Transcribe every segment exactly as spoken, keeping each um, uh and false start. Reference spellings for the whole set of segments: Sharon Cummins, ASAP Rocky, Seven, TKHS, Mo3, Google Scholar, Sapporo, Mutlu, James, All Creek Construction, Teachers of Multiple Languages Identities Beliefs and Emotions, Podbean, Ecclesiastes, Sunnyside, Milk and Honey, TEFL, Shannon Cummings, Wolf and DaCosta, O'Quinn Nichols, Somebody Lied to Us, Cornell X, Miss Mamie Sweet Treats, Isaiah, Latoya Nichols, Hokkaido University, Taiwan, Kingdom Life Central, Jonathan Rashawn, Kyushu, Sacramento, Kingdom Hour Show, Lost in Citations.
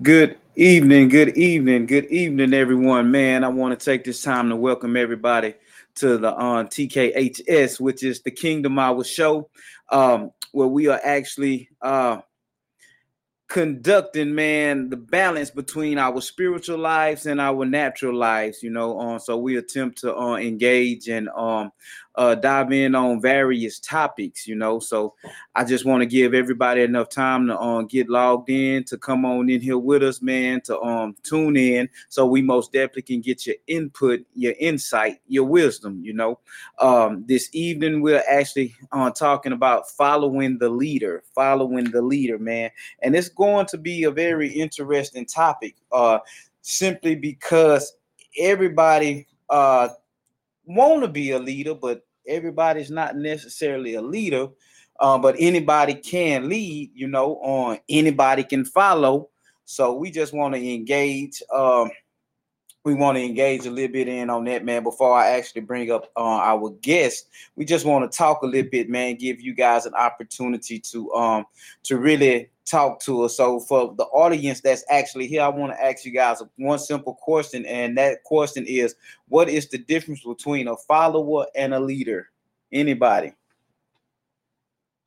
Good evening, good evening, good evening, everyone. Man, I want to take this time to welcome everybody to the uh, T K H S, which is the Kingdom Hour Show, um, where we are actually uh, conducting, man, the balance between our spiritual lives and our natural lives, you know. Um, so we attempt to uh, engage and um, uh, dive in on various topics, you know. So I just want to give everybody enough time to um, get logged in, to come on in here with us, man, to um, tune in. So we most definitely can get your input, your insight, your wisdom, you know. Um, this evening, we're actually uh, talking about following the leader, following the leader, man. And it's going to be a very interesting topic, uh, simply because everybody uh, want to be a leader, but everybody's not necessarily a leader. Uh, but anybody can lead, you know, on anybody can follow. So we just want to engage. Um, we want to engage a little bit in on that, man. Before I actually bring up uh, our guest, we just want to talk a little bit, man. Give you guys an opportunity to um to really talk to us. So for the audience that's actually here, I want to ask you guys one simple question, and that question is, what is the difference between a follower and a leader? Anybody?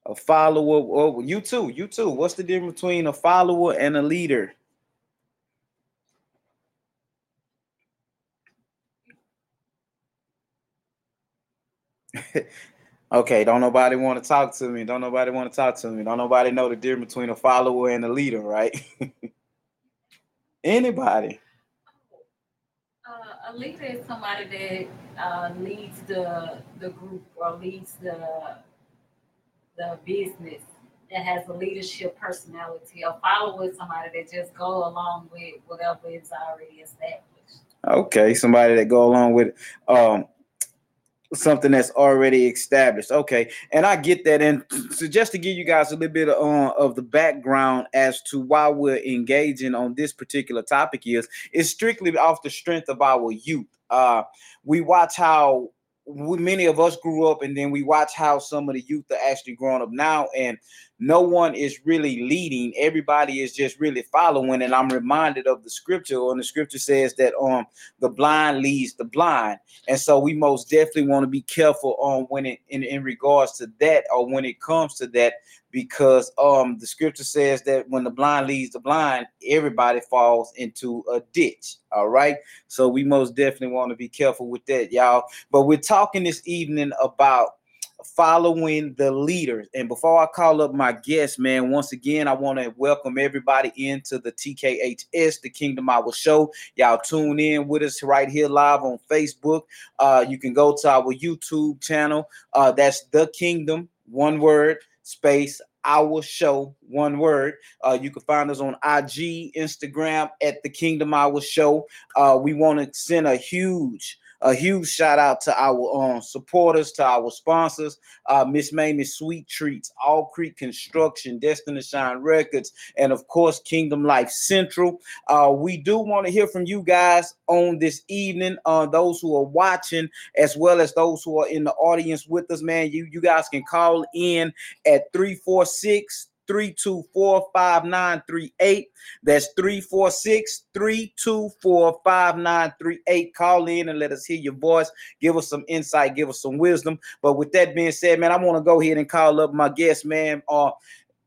A follower? Oh, you too. You too. What's the difference between a follower and a leader? Okay, don't nobody want to talk to me. Don't nobody want to talk to me. Don't nobody know the difference between a follower and a leader, right? Anybody? Uh, a leader is somebody that uh, leads the the group or leads the the business, that has a leadership personality. A follower is somebody that just go along with whatever is already established. Okay, somebody that go along with um. something that's already established. Okay, and I get that. And so just to give you guys a little bit of, uh, of the background as to why we're engaging on this particular topic is, it's strictly off the strength of our youth. Uh, we watch how we, many of us grew up, and then we watch how some of the youth are actually growing up now, and no one is really leading. Everybody is just really following. And I'm reminded of the scripture, and the scripture says that um the blind leads the blind. And so we most definitely want to be careful on um, when it in, in regards to that, or when it comes to that, because um the scripture says that when the blind leads the blind, everybody falls into a ditch. All right. So we most definitely want to be careful with that, y'all. But we're talking this evening about following the leaders. And before I call up my guest, man, once again, I want to welcome everybody into the T K H S, the Kingdom Hour Show. Y'all tune in with us right here live on Facebook. Uh, you can go to our YouTube channel. Uh, that's the Kingdom, one word, space, Our Show, one word. Uh, you can find us on I G, Instagram, at the Kingdom Hour Show. Uh, we want to send a huge A huge shout out to our um, supporters, to our sponsors, uh, Miss Mamie Sweet Treats, All Creek Construction, Destiny Shine Records, and of course, Kingdom Life Central. Uh, we do want to hear from you guys on this evening, uh, those who are watching, as well as those who are in the audience with us, man. You, you guys can call in at three four six, three two four, five nine three eight. That's three four six, three two four, five nine three eight. Call in and let us hear your voice. Give us some insight. Give us some wisdom. But with that being said, man, I want to go ahead and call up my guest, man. Uh,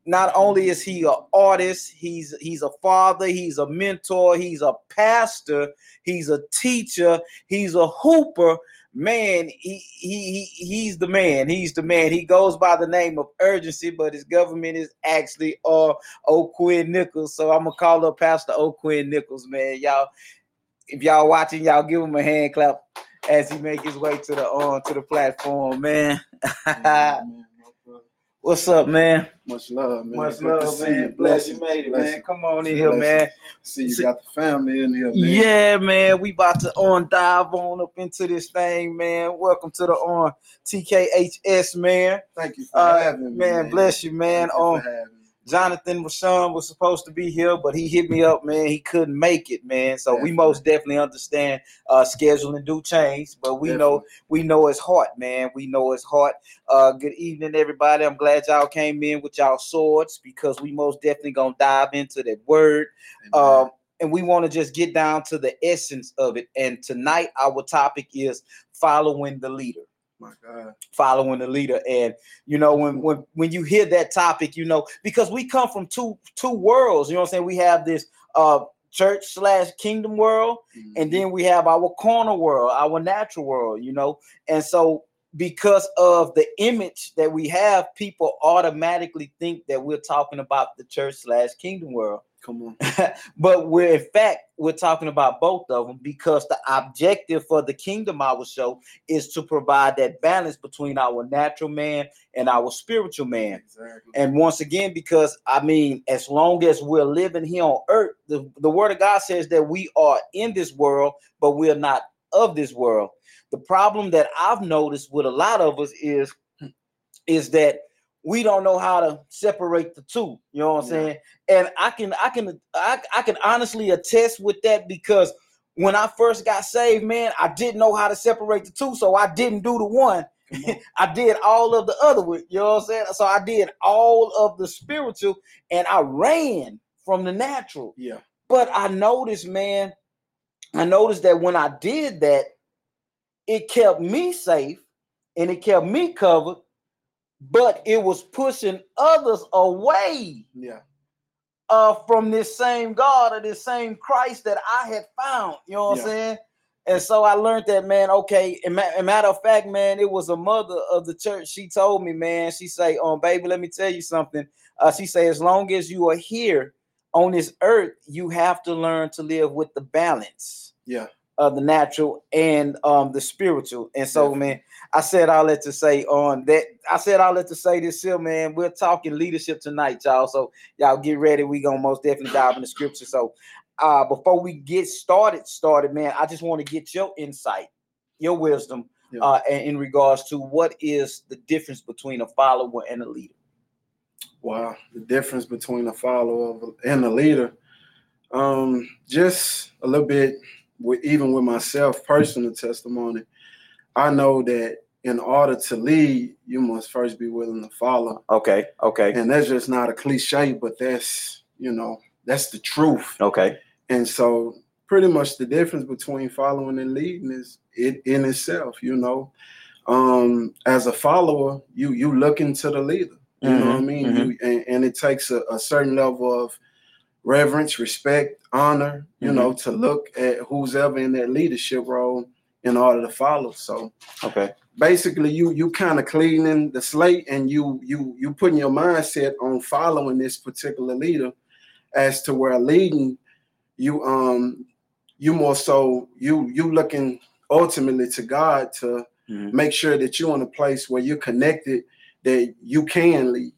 not only is he an artist, he's he's a father, he's a mentor, he's a pastor, he's a teacher, he's a hooper. Man, he, he he he's the man. He's the man. He goes by the name of Urgency, but his government is actually uh, O'Quinn Nichols. So I'm going to call up Pastor O'Quinn Nichols, man. Y'all, if y'all watching, y'all give him a hand clap as he make his way to the uh, to the platform, man. What's up, man? Much love, man. Much love, man. Bless you, made it, man. Come on in here, man. See, you got the family in here, man. Yeah, man. We about to on dive on up into this thing, man. Welcome to the on T K H S, man. Thank you for having me, man. Bless you, man. Um, Jonathan Rashawn was supposed to be here, but he hit me up, man. He couldn't make it, man. So definitely. We most definitely understand uh, scheduling do change, but we definitely. know we know it's hard, man. We know it's hard. Uh, good evening, everybody. I'm glad y'all came in with y'all swords because we most definitely gonna dive into that word, um, and we want to just get down to the essence of it. And tonight, our topic is following the leader. My God. Following the leader. And you know, when when when you hear that topic, you know, because we come from two two worlds, you know what I'm saying? We have this uh church slash kingdom world, mm-hmm. and then we have our corner world, our natural world, you know. And so because of the image that we have, people automatically think that we're talking about the church slash kingdom world. Come on. But we're in fact we're talking about both of them because the objective for the Kingdom Hour Show is to provide that balance between our natural man and our spiritual man. Exactly. And once again, because I mean, as long as we're living here on earth, the, the word of God says that we are in this world, but we're not of this world. The problem that I've noticed with a lot of us is, is that we don't know how to separate the two, you know what I'm yeah. saying? And I can I can I, I can honestly attest with that because when I first got saved, man, I didn't know how to separate the two, so I didn't do the one. I did all of the other one, you know what I'm saying? So I did all of the spiritual and I ran from the natural. Yeah. But I noticed, man, I noticed that when I did that, it kept me safe and it kept me covered. But it was pushing others away yeah. uh, from this same God or this same Christ that I had found. You know what yeah. I'm saying? And so I learned that, man, okay. And ma- matter of fact, man, it was a mother of the church. She told me, man, she say, um, baby, let me tell you something. Uh, she say, as long as you are here on this earth, you have to learn to live with the balance. Yeah. Of the natural and um the spiritual. And so yeah. man, I said all that to say on that. I said all that to say this here, man. We're talking leadership tonight, y'all. So y'all get ready. We gonna most definitely dive into scripture. So uh before we get started, started, man, I just want to get your insight, your wisdom, yeah. uh in regards to what is the difference between a follower and a leader. Wow, the difference between a follower and a leader. Um, just a little bit. With even with myself, personal testimony, I know that in order to lead, you must first be willing to follow. Okay, okay. And that's just not a cliche, but that's, you know, that's the truth. Okay. And so pretty much the difference between following and leading is it in itself, you know. Um, as a follower, you you looking to the leader. You mm-hmm, know what I mean? Mm-hmm. You, and, and it takes a, a certain level of reverence, respect, honor, you mm-hmm. know, to look at who's ever in that leadership role in order to follow. So okay, basically you you kind of cleaning the slate and you you you putting your mindset on following this particular leader as to where leading you um you more so you you looking ultimately to God to mm-hmm. make sure that you're in a place where you're connected that you can lead.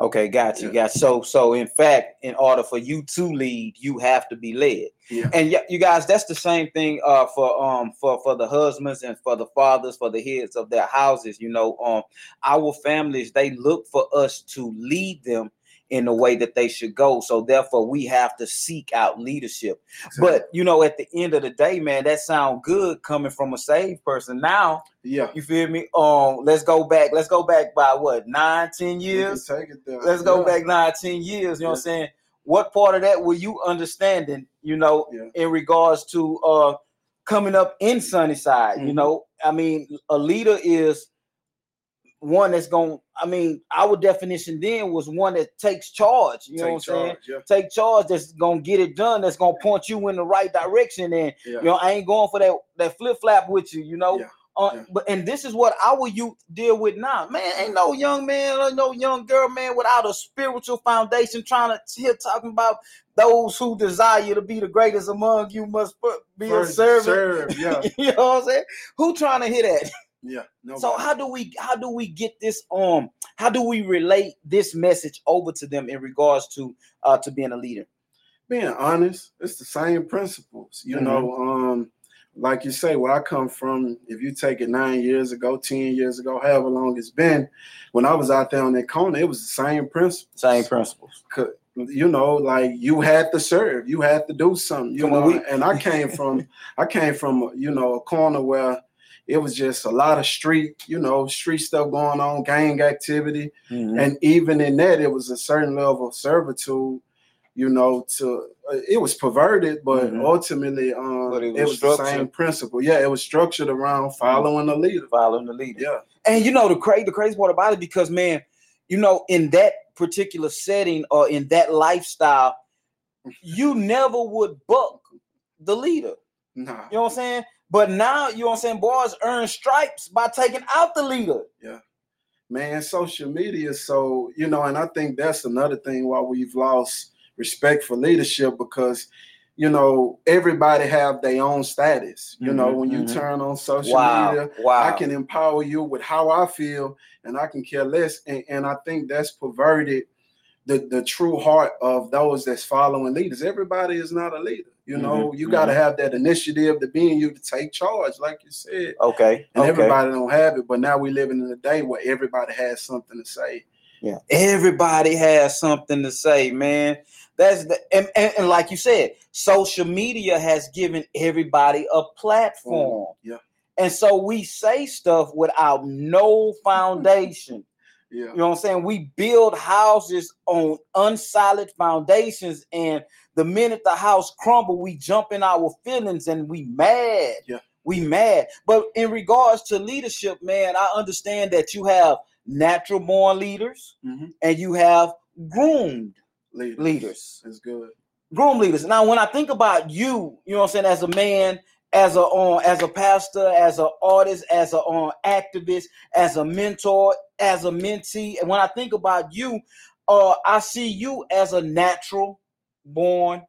Okay, got you. Yeah. Got so so. In fact, in order for you to lead, you have to be led. Yeah. And you guys, that's the same thing uh, for um for, for the husbands and for the fathers, for the heads of their houses. You know, um, our families, they look for us to lead them in the way that they should go. So therefore, we have to seek out leadership. Exactly. But you know, at the end of the day, man, that sound good coming from a saved person. Now, yeah, you feel me? Um, let's go back. Let's go back by what nine, ten years. Take it there. Let's yeah. go back nine, ten years. You yeah. know what I'm saying? What part of that were you understanding? You know, yeah. in regards to uh coming up in Sunnyside. Mm-hmm. You know, I mean, a leader is one that's going, I mean, our definition then was one that takes charge, you take know what I'm saying? Yeah. Take charge, that's going to get it done, that's going to point you in the right direction. And, yeah. you know, I ain't going for that, that flip-flop with you, you know? Yeah. Uh, yeah. But and this is what our youth deal with now. Man, ain't no young man, ain't no young girl, man, without a spiritual foundation trying to hear talking about those who desire to be the greatest among you must be First a servant. Serve, yeah. You know what I'm saying? Who trying to hear that? Yeah. Nobody. So how do we how do we get this um how do we relate this message over to them in regards to uh to being a leader? Being honest, it's the same principles, you mm-hmm. know. Um, like you say, where I come from, if you take it nine years ago, ten years ago, however long it's been, when I was out there on that corner, it was the same principles. Same principles. You know, like you had to serve, you had to do something. You come know, and I came from, I came from, you know, a corner where it was just a lot of street, you know, street stuff going on, gang activity, mm-hmm. and even in that, it was a certain level of servitude. You know, to it was perverted, but mm-hmm. ultimately, um, but it was, it was the same principle. Yeah, it was structured around following the leader, following the leader. Yeah, and you know the crazy, the crazy part about it, because man, you know, in that particular setting or in that lifestyle, you never would buck the leader. Nah, you know what I'm saying. But now, you know what I'm saying, boys earn stripes by taking out the leader. Yeah. Man, social media. So, you know, and I think that's another thing why we've lost respect for leadership, because, you know, everybody have their own status. You mm-hmm, know, when you mm-hmm. turn on social wow, media, wow. I can empower you with how I feel and I can care less. And, and I think that's perverted the, the true heart of those that's following leaders. Everybody is not a leader. You know, mm-hmm, you got to mm-hmm. have that initiative to be in you to take charge, like you said. Okay. And okay. everybody don't have it. But now we're living in a day where everybody has something to say. Yeah. Everybody has something to say, man. That's the and, and, and like you said, social media has given everybody a platform. Mm-hmm. Yeah. And so we say stuff without no foundation. Yeah. You know what I'm saying? We build houses on unsolid foundations, and the minute the house crumbles, we jump in our feelings and we mad. Yeah. We mad. But in regards to leadership, man, I understand that you have natural born leaders mm-hmm. and you have groomed leaders. leaders. That's good. Groomed leaders. Now, when I think about you, you know what I'm saying, as a man, as a um, as a pastor, as an artist, as an um, activist, as a mentor, as a mentee, and when I think about you, uh, I see you as a natural born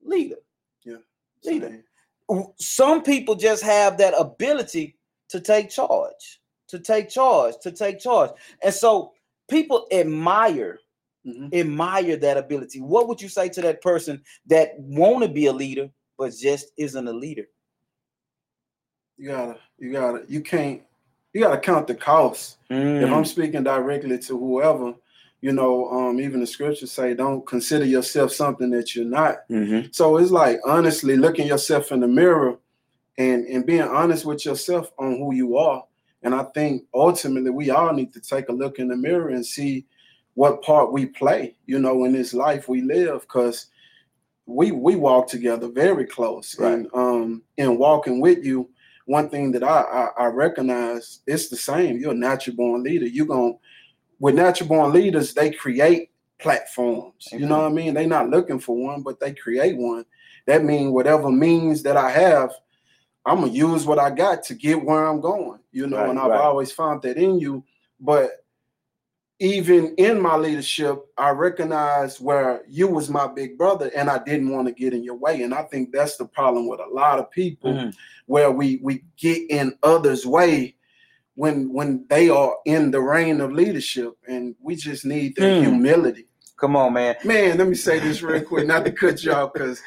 leader. Yeah, leader. Same. Some people just have that ability to take charge, to take charge, to take charge, and so people admire, mm-hmm. admire that ability. What would you say to that person that want to be a leader but just isn't a leader? You gotta, you gotta, you can't. You got to count the cost. Mm. If I'm speaking directly to whoever, you know, um, even the scriptures say, don't consider yourself something that you're not. Mm-hmm. So it's like honestly looking yourself in the mirror and, and being honest with yourself on who you are. And I think ultimately we all need to take a look in the mirror and see what part we play, you know, in this life we live, because we we walk together very close. Right. And um, in walking with you, one thing that I, I, I recognize, it's the same. You're a natural born leader. You're going with natural born leaders, they create platforms. Mm-hmm. You know what I mean? They're not looking for one, but they create one. That means whatever means that I have, I'm going to use what I got to get where I'm going. You know, right, and I've right. always found that in you. But even in my leadership, I recognize where you was my big brother and I didn't want to get in your way. And I think that's the problem with a lot of people mm-hmm. where we, we get in others' way when, when they are in the reign of leadership, and we just need the mm. humility. Come on, man. Man, let me say this real quick, not to cut you off, because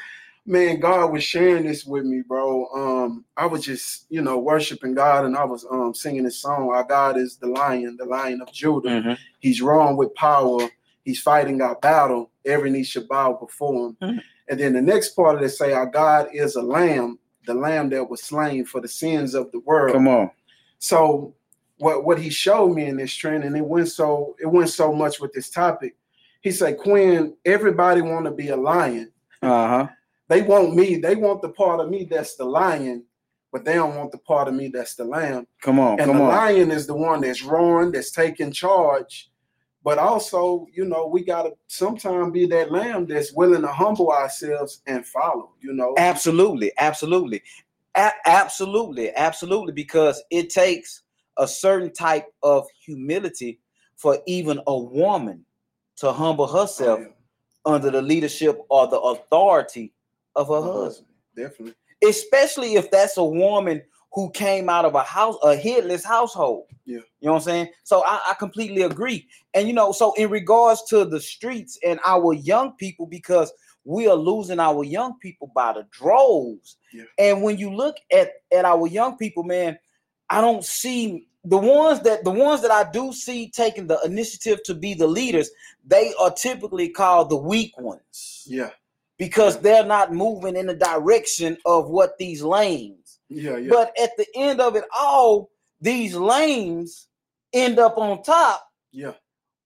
man, God was sharing this with me, bro. Um, I was just, you know, worshiping God, and I was um singing this song. Our God is the Lion, the Lion of Judah. Mm-hmm. He's roaring with power. He's fighting our battle. Every knee should bow before him. Mm-hmm. And then the next part of it say, our God is a Lamb, the Lamb that was slain for the sins of the world. Come on. So what what he showed me in this trend, and it went so it went so much with this topic. He said, Quinn, everybody want to be a lion. Uh-huh. They want me. They want the part of me that's the lion, but they don't want the part of me that's the lamb. Come on, and come the on. Lion is the one that's roaring, that's taking charge. But also, you know, we gotta sometimes be that lamb that's willing to humble ourselves and follow. You know, absolutely, absolutely, a- absolutely, absolutely, because it takes a certain type of humility for even a woman to humble herself oh, yeah. under the leadership or the authority of her husband. husband, definitely. Especially if that's a woman who came out of a house, a headless household. Yeah, you know what I'm saying. So I, I completely agree. And you know, so in regards to the streets and our young people, because we are losing our young people by the droves. Yeah. And when you look at, at our young people, man, I don't see the ones that the ones that I do see taking the initiative to be the leaders. They are typically called the weak ones. Yeah. Because they're not moving in the direction of what these lames. Yeah, yeah. But at the end of it all, these lames end up on top. Yeah.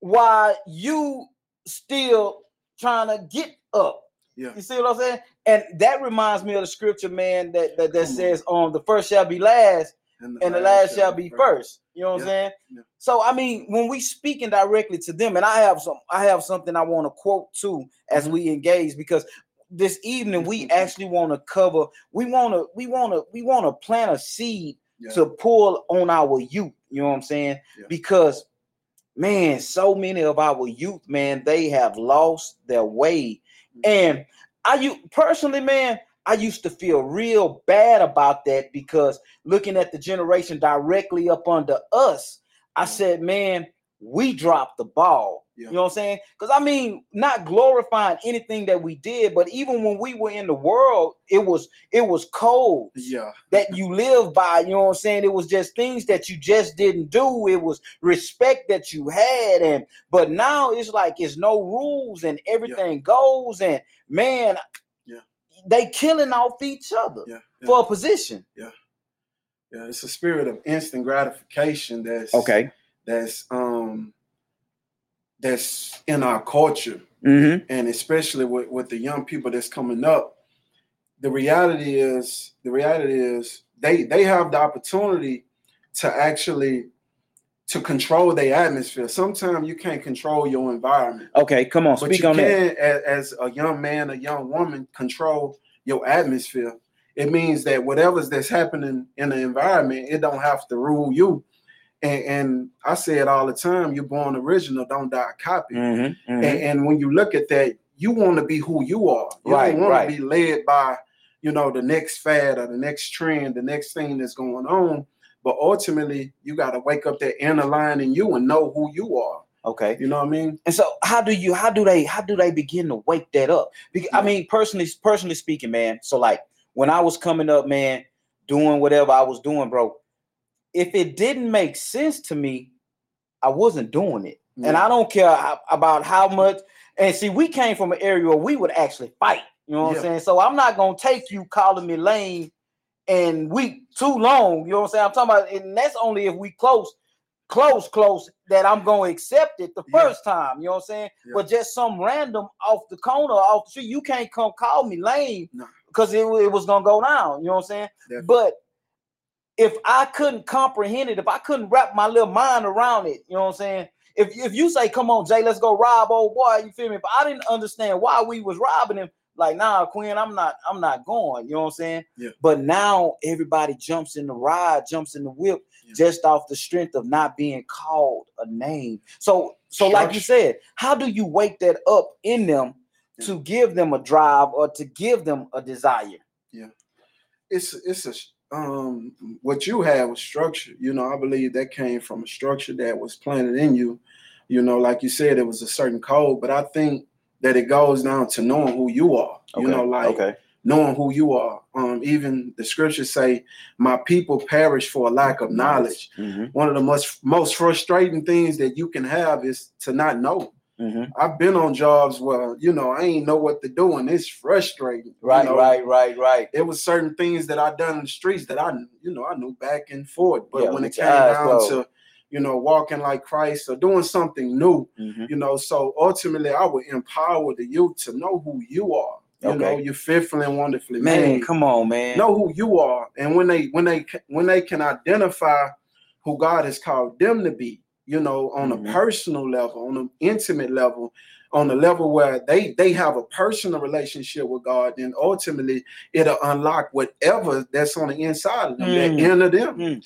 While you still trying to get up. Yeah. You see what I'm saying? And that reminds me of the scripture, man, that that, that says on um, the first shall be last and the, and the last shall be first. first. You know what yeah. I'm saying? Yeah. So I mean, when we speaking directly to them, and I have some I have something I want to quote too as mm-hmm. we engage, because this evening we actually want to cover, we wanna, we wanna, we wanna plant a seed yeah. to pull on our youth, you know what I'm saying? Yeah. Because man, so many of our youth, man, they have lost their way. And I, you personally, man, I used to feel real bad about that, because looking at the generation directly up under us, I said, man, we dropped the ball. Yeah. You know what I'm saying? Because I mean, not glorifying anything that we did, but even when we were in the world, it was it was codes yeah. that you live by. You know what I'm saying? It was just things that you just didn't do. It was respect that you had, and but now it's like it's no rules and everything yeah. goes. And man, yeah. they killing off each other yeah. Yeah. for a position. Yeah, yeah. It's a spirit of instant gratification. That's okay. That's um. that's in our culture, mm-hmm. and especially with, with the young people that's coming up. The reality is, the reality is they they have the opportunity to actually to control their atmosphere. Sometimes you can't control your environment. Okay, come on, but speak you on can, that. As, as a young man, a young woman, control your atmosphere. It means that whatever's that's happening in the environment, it don't have to rule you. And, and I say it all the time, you're born original, don't die a copy. Mm-hmm, mm-hmm. And, and when you look at that, you want to be who you are. You right, don't want right. to be led by, you know, the next fad or the next trend, the next thing that's going on. But ultimately, you got to wake up that inner lion in you and know who you are. Okay. You know what I mean? And so how do you, how do they, how do they begin to wake that up? Because, yeah. I mean, personally, personally speaking, man. So like when I was coming up, man, doing whatever I was doing, bro, if it didn't make sense to me, I wasn't doing it. Yeah. And I don't care how, about how much. And see, we came from an area where we would actually fight. You know what yeah. I'm saying? So I'm not going to take you calling me lame and weak too long. You know what I'm saying? I'm talking about, and that's only if we close, close, close, that I'm going to accept it the first yeah. time. You know what I'm saying? Yeah. But just some random off the corner, off the street, you can't come call me lame because no. it, it was going to go down. You know what I'm saying? Definitely. But if I couldn't comprehend it, if I couldn't wrap my little mind around it, you know what I'm saying? If if you say, come on, Jay, let's go rob old boy, you feel me? If I didn't understand why we was robbing him, like, nah, Quinn, I'm not, I'm not going, you know what I'm saying? Yeah. But now everybody jumps in the ride, jumps in the whip, yeah. just off the strength of not being called a name. So, so like you said, how do you wake that up in them yeah. to give them a drive or to give them a desire? Yeah, it's it's a Um, what you had was structure. You know, I believe that came from a structure that was planted in you. You know, like you said, it was a certain code, but I think that it goes down to knowing who you are. Okay. You know, like okay. knowing who you are. Um, even the scriptures say, "My people perish for a lack of knowledge." Mm-hmm. One of the most most frustrating things that you can have is to not know. Mm-hmm. I've been on jobs where, you know, I ain't know what to do, and it's frustrating. Right, you know? right, right, right. There was certain things that I done in the streets that I, you know, I knew back and forth. But yeah, when it came down low. to, you know, walking like Christ or doing something new, mm-hmm. you know, so ultimately I would empower the youth to know who you are. You okay. know, you're fearfully and wonderfully man, made. Come on, man. Know who you are. And when they, when they, when they can identify who God has called them to be, you know, on mm-hmm. a personal level, on an intimate level, on a level where they, they have a personal relationship with God, then ultimately it'll unlock whatever that's on the inside of them, mm-hmm. that inner them. Mm-hmm.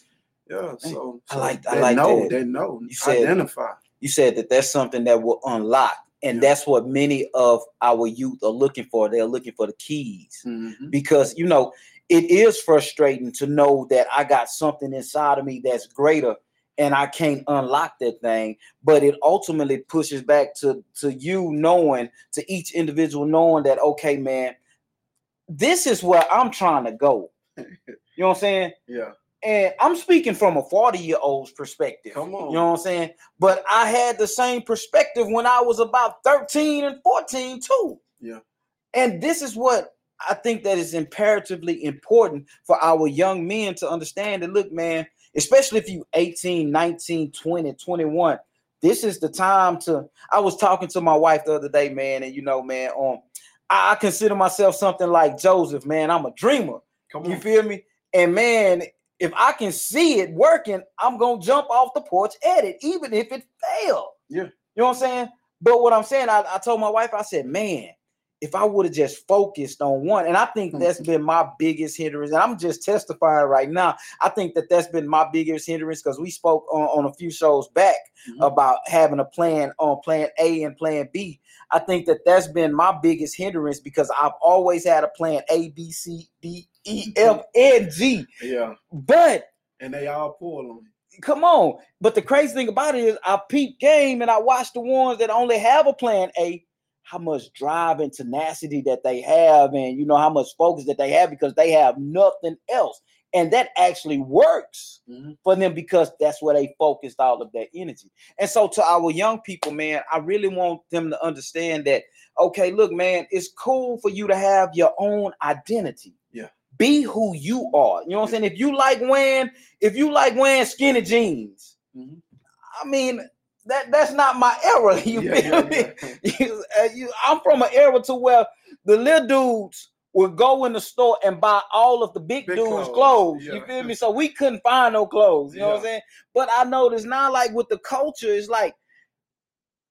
Yeah, so, so I like, I like know, that. They know, you said, identify. You said that that's something that will unlock, and yeah. that's what many of our youth are looking for. They're looking for the keys mm-hmm. because, you know, it is frustrating to know that I got something inside of me that's greater and I can't unlock that thing. But it ultimately pushes back to, to you knowing, to each individual knowing that, okay, man, this is where I'm trying to go. You know what I'm saying? Yeah. And I'm speaking from a forty-year-old's perspective. Come on. You know what I'm saying? But I had the same perspective when I was about thirteen and fourteen, too. Yeah. And this is what I think that is imperatively important for our young men to understand. And look, man, especially if you eighteen, nineteen, twenty, twenty-one, this is the time to, I was talking to my wife the other day, man, and you know, man, um, I consider myself something like Joseph, man. I'm a dreamer. Come on. You feel me? And man, if I can see it working, I'm going to jump off the porch at it, even if it failed. Yeah. You know what I'm saying? But what I'm saying, I, I told my wife, I said, man, if I would have just focused on one, and I think that's been my biggest hindrance, and I'm just testifying right now, I think that that's been my biggest hindrance because we spoke on, on a few shows back mm-hmm. about having a plan on plan A and plan B. I think that that's been my biggest hindrance because I've always had a plan A, B, C, D, E, F, and G. Yeah. But. And they all pull on me. Come on. But the crazy thing about it is I peep game and I watch the ones that only have a plan A, how much drive and tenacity that they have, and you know how much focus that they have because they have nothing else, and that actually works mm-hmm. for them because that's where they focused all of their energy. And so, to our young people, man, I really want them to understand that. Okay, look, man, it's cool for you to have your own identity. Yeah, be who you are. You know what I'm saying? If you like wearing, if you like wearing skinny jeans, mm-hmm. I mean. That that's not my era. You yeah, feel yeah, me? Yeah. you, you, I'm from an era to where the little dudes would go in the store and buy all of the big, big dudes' clothes. clothes yeah. You feel me? So we couldn't find no clothes. You yeah. know what I'm saying? But I noticed now, like with the culture, it's like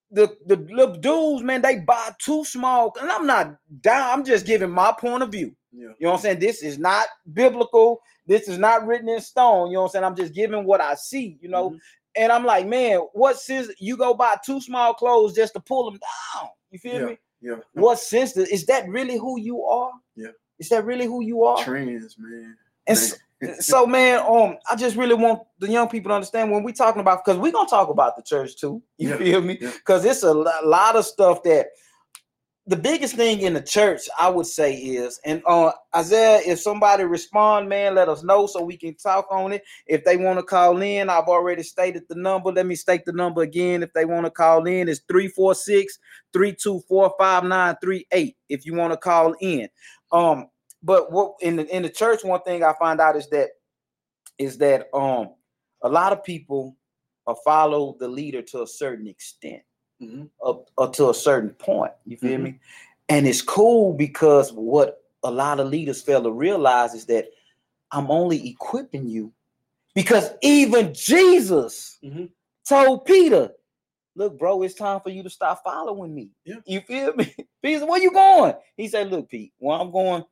the the little dudes, man, they buy too small. And I'm not down. I'm just giving my point of view. Yeah. You know what I'm saying? This is not biblical. This is not written in stone. You know what I'm saying? I'm just giving what I see. You know. Mm-hmm. And I'm like, man, what sense you go buy two small clothes just to pull them down? You feel yeah, me? Yeah. What sense is that really who you are? Yeah. Is that really who you are? Trends, man. And so, so, man, um, I just really want the young people to understand when we're talking about, because we're gonna talk about the church too. You yeah, feel me? Because yeah. it's a lot of stuff that the biggest thing in the church, I would say, is, and uh, Isaiah, if somebody respond, man, let us know so we can talk on it. If they want to call in, I've already stated the number. Let me state the number again. If they want to call in, it's three four six, three two four, five nine three eight if you want to call in. Um, but what in the in the church, one thing I find out is that is that um a lot of people uh, follow the leader to a certain extent. Mm-hmm. Up, up to a certain point, you feel mm-hmm. me? And it's cool because what a lot of leaders fail to realize is that I'm only equipping you because even Jesus mm-hmm. told Peter, look, bro, it's time for you to stop following me. Yeah. You feel me? Peter, where you going? He said, look, Pete, where I'm going,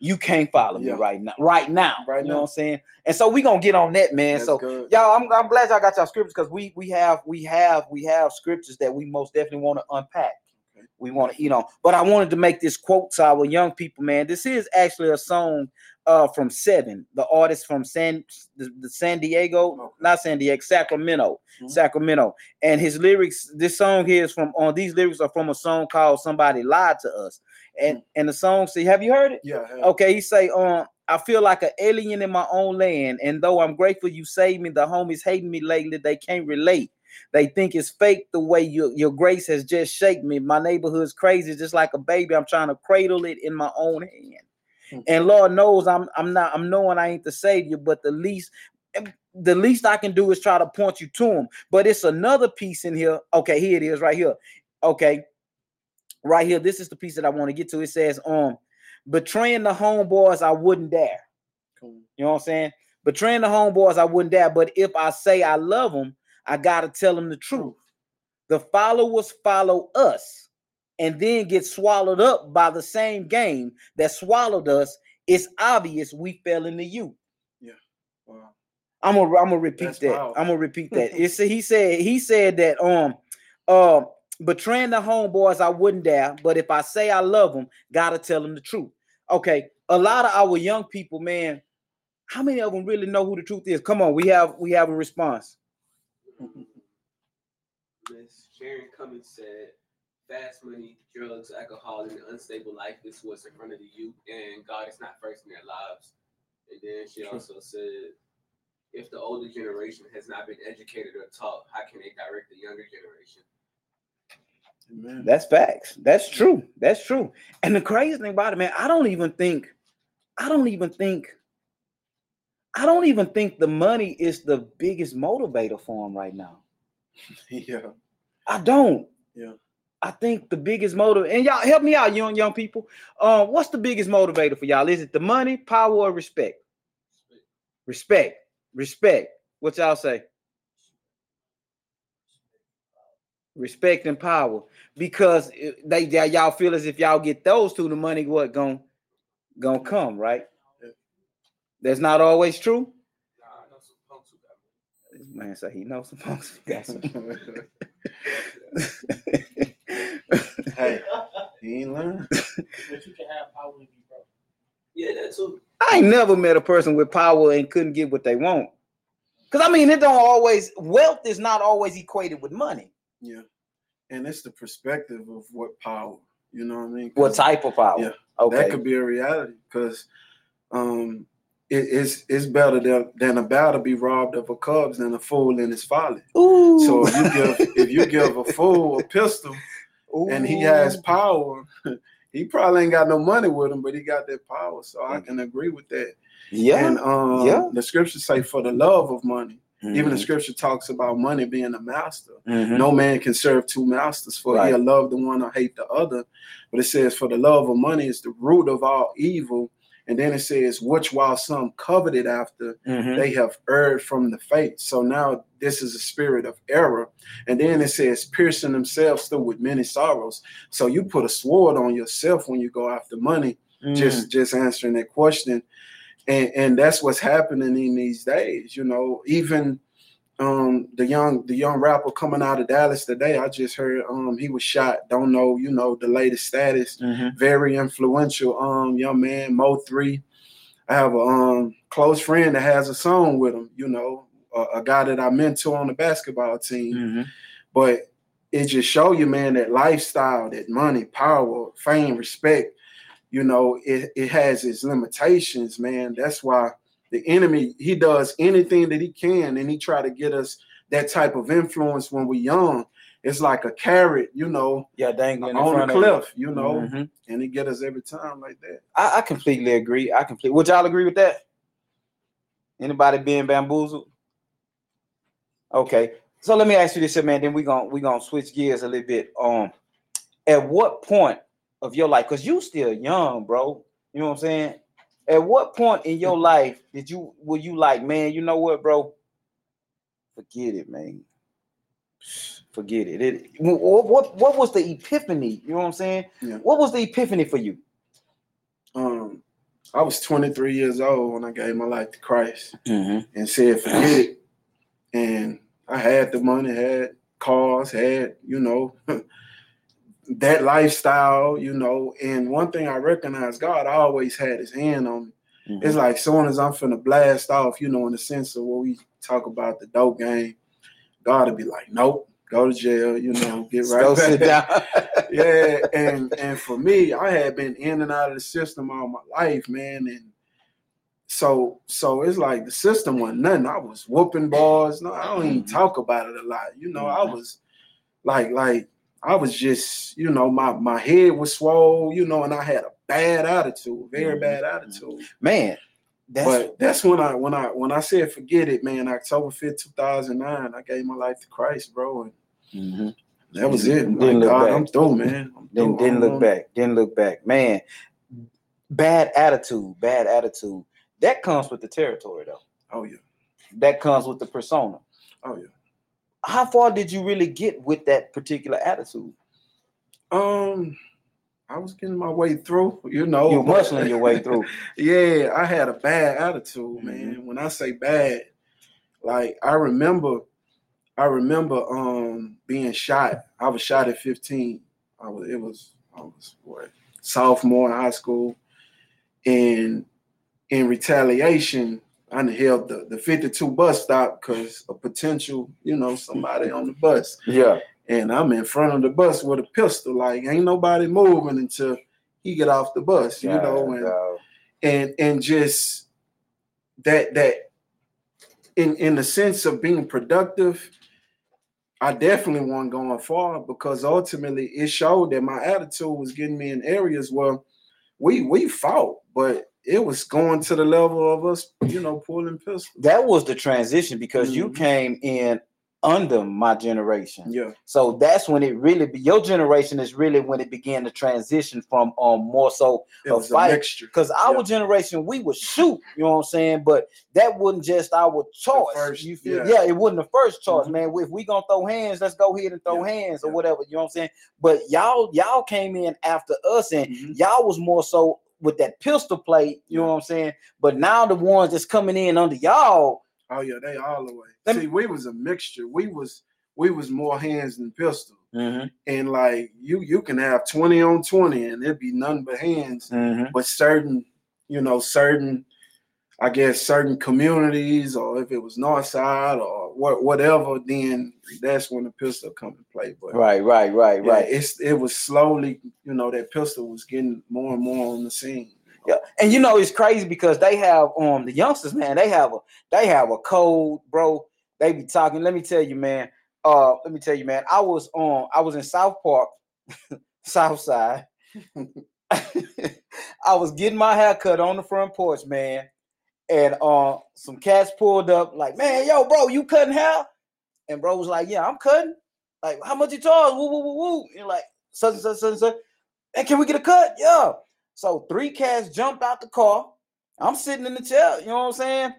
you can't follow yeah. me right now. Right now. Right you now. know what I'm saying? And so we're gonna get on that, man. That's so good. Y'all, I'm I'm glad y'all got y'all scriptures because we we have we have we have scriptures that we most definitely want to unpack. Okay. We want to, you know, but I wanted to make this quote to our young people, man. This is actually a song uh from Seven, the artist from San the, the San Diego, okay. not San Diego, Sacramento, mm-hmm. Sacramento. And his lyrics, this song here is from on these lyrics are from a song called Somebody Lied to Us. And and the song say, have you heard it? Yeah. yeah. Okay. He say, um, I feel like an alien in my own land, and though I'm grateful you saved me, the homies hating me lately. They can't relate. They think it's fake the way your your grace has just shaked me. My neighborhood's crazy, just like a baby. I'm trying to cradle it in my own hand, mm-hmm. and Lord knows I'm I'm not I'm knowing I ain't the savior, but the least. The least I can do is try to point you to him. But it's another piece in here. Okay, here it is, right here. Okay. Right here, this is the piece that I want to get to. It says, um, betraying the homeboys, I wouldn't dare. Cool. You know what I'm saying? Betraying the homeboys, I wouldn't dare. But if I say I love them, I got to tell them the truth. The followers follow us and then get swallowed up by the same game that swallowed us. It's obvious we fell into you. Yeah. Wow. I'm going I'm to repeat That's that. Wild. I'm going to repeat that. It's, he said, he said that, um, um, uh, betraying the homeboys, I wouldn't dare. But if I say I love them, gotta tell them the truth. Okay, a lot of our young people, man, How many of them really know who the truth is? Come on, we have we have a response. Miss Sharon Cummins said, "Fast money, drugs, alcohol, and an unstable life is what's in front of the youth, and God is not first in their lives." And then she also said, "If the older generation has not been educated or taught, how can they direct the younger generation?" Amen. That's facts. That's true. That's true. And the crazy thing about it, man, I don't even think, I don't even think, I don't even think the money is the biggest motivator for them right now. Yeah. I don't. Yeah. I think the biggest motive, and y'all help me out, young young people. Uh, what's the biggest motivator for y'all? Is it the money, power, or respect? Respect. Respect. What y'all say? Respect and power. Because they, they y'all feel as if y'all get those two, the money what gonna gonna come, right? That's not always true. Nah, I know some punks who got money. This man said he knows some punks who got some. Hey, he ain't learned. But you can have power and be broke. Yeah, that too. I ain't never met a person with power and couldn't get what they want. Because, I mean, it don't always, wealth is not always equated with money. Yeah. And it's the perspective of what power, you know what I mean? What type of power? Yeah. Okay. That could be a reality because um, it, it's it's better than, than a bear to be robbed of a cub than a fool in his folly. Ooh. So if you give, if you give a fool a pistol, ooh, and he has power, he probably ain't got no money with him, but he got that power. So I can agree with that. Yeah. And um, yeah. the scriptures say for the love of money. Mm-hmm. Even the scripture talks about money being a master. Mm-hmm. No man can serve two masters, for right. he'll love the one or hate the other. But it says for the love of money is the root of all evil. And then it says, which while some coveted after, mm-hmm. they have erred from the faith. So now this is a spirit of error. And then it says, piercing themselves still with many sorrows. So you put a sword on yourself when you go after money, mm. just, just answering that question. And, and that's what's happening in these days. You know, even um, the young the young rapper coming out of Dallas today, I just heard um, he was shot. Don't know, you know, the latest status. Mm-hmm. Very influential um, young man, Mo three. I have a um, close friend that has a song with him, you know, a, a guy that I mentor on the basketball team. Mm-hmm. But it just show you, man, that lifestyle, that money, power, fame, respect, you know, it, it has its limitations, man. That's why the enemy, he does anything that he can, and he try to get us that type of influence when we're young. It's like a carrot, you know, yeah, dangling on the cliff, you know, mm-hmm. and he get us every time like that. I, I completely agree. I completely. Would y'all agree with that? Anybody being bamboozled? Okay. So let me ask you this, man. Then we're going we're going to switch gears a little bit. Um, at what point of your life, because you still young, bro. You know what I'm saying? At what point in your life did you were you like, man, you know what, bro? Forget it, man. Forget it. it what, what what was the epiphany? You know what I'm saying? Yeah. What was the epiphany for you? Um, I was twenty-three years old when I gave my life to Christ, mm-hmm. and said, forget it. And I had the money, had cars, had, you know. That lifestyle, you know, and one thing I recognize, God always had his hand on me. Mm-hmm. It's like, soon as I'm finna blast off, you know, in the sense of what we talk about the dope game, God would be like, nope, go to jail, you know, get right back. Sit down. Yeah, and, and for me, I had been in and out of the system all my life, man, and So, so it's like the system wasn't nothing. I was whooping bars. No, I don't even mm-hmm. talk about it a lot. You know, mm-hmm. I was like, like, I was just, you know, my, my head was swole, you know, and I had a bad attitude, very mm-hmm. bad attitude, man. That's, but that's when I, when I, when I said, forget it, man, October fifth, two thousand nine, I gave my life to Christ, bro. And mm-hmm. that was it. Didn't like, look God, back. I'm through, man. I'm didn't, through. didn't look on. back. Didn't look back, man. Bad attitude, bad attitude. That comes with the territory though. Oh yeah. That comes with the persona. Oh yeah. How far did you really get with that particular attitude? Um, I was getting my way through, you know. You're muscling your way through. Yeah, I had a bad attitude, man. Mm-hmm. When I say bad, like I remember, I remember um being shot. I was shot at fifteen. I was it was I was what sophomore in high school, and in retaliation, I done held the, the fifty-two bus stop because a potential, you know, somebody on the bus. Yeah. And I'm in front of the bus with a pistol, like ain't nobody moving until he get off the bus, you yeah, know, and, no. and and just that that in in the sense of being productive, I definitely wasn't going far because ultimately it showed that my attitude was getting me in areas where we we fought, but it was going to the level of us, you know, pulling pistols. That was the transition because mm-hmm. you came in under my generation. Yeah. So that's when it really, your generation is really when it began to transition from um more so it a fight. Because our yeah. generation, we would shoot, you know what I'm saying? But that wasn't just our choice. First, you feel? Yeah. yeah, it wasn't the first choice, mm-hmm. man. If we gonna throw hands, let's go ahead and throw yeah. hands or yeah. whatever, you know what I'm saying? But y'all, y'all came in after us and mm-hmm. y'all was more so with that pistol plate, you know what I'm saying? But now the ones that's coming in under y'all, oh yeah, they all the way. Let See, me- we was a mixture. We was we was more hands than pistol. Mm-hmm. And like you, you can have twenty on twenty, and it'd be nothing but hands. Mm-hmm. But certain, you know, certain, I guess, certain communities, or if it was Northside or what, whatever, then that's when the pistol come to play. But right, right, right, yeah, right. It's it was slowly, you know, that pistol was getting more and more on the scene. Yeah, and you know it's crazy because they have um the youngsters, man. They have a they have a code, bro. They be talking. Let me tell you, man. Uh, let me tell you, man. I was on. Um, I was in South Park, Southside. I was getting my hair cut on the front porch, man. And uh, some cats pulled up like, man, yo, bro, you cutting hair? And bro was like, yeah, I'm cutting. Like, how much you charge? Woo, woo, woo, woo. And like, such and such and such. And can we get a cut? Yeah. So three cats jumped out the car. I'm sitting in the chair. You know what I'm saying?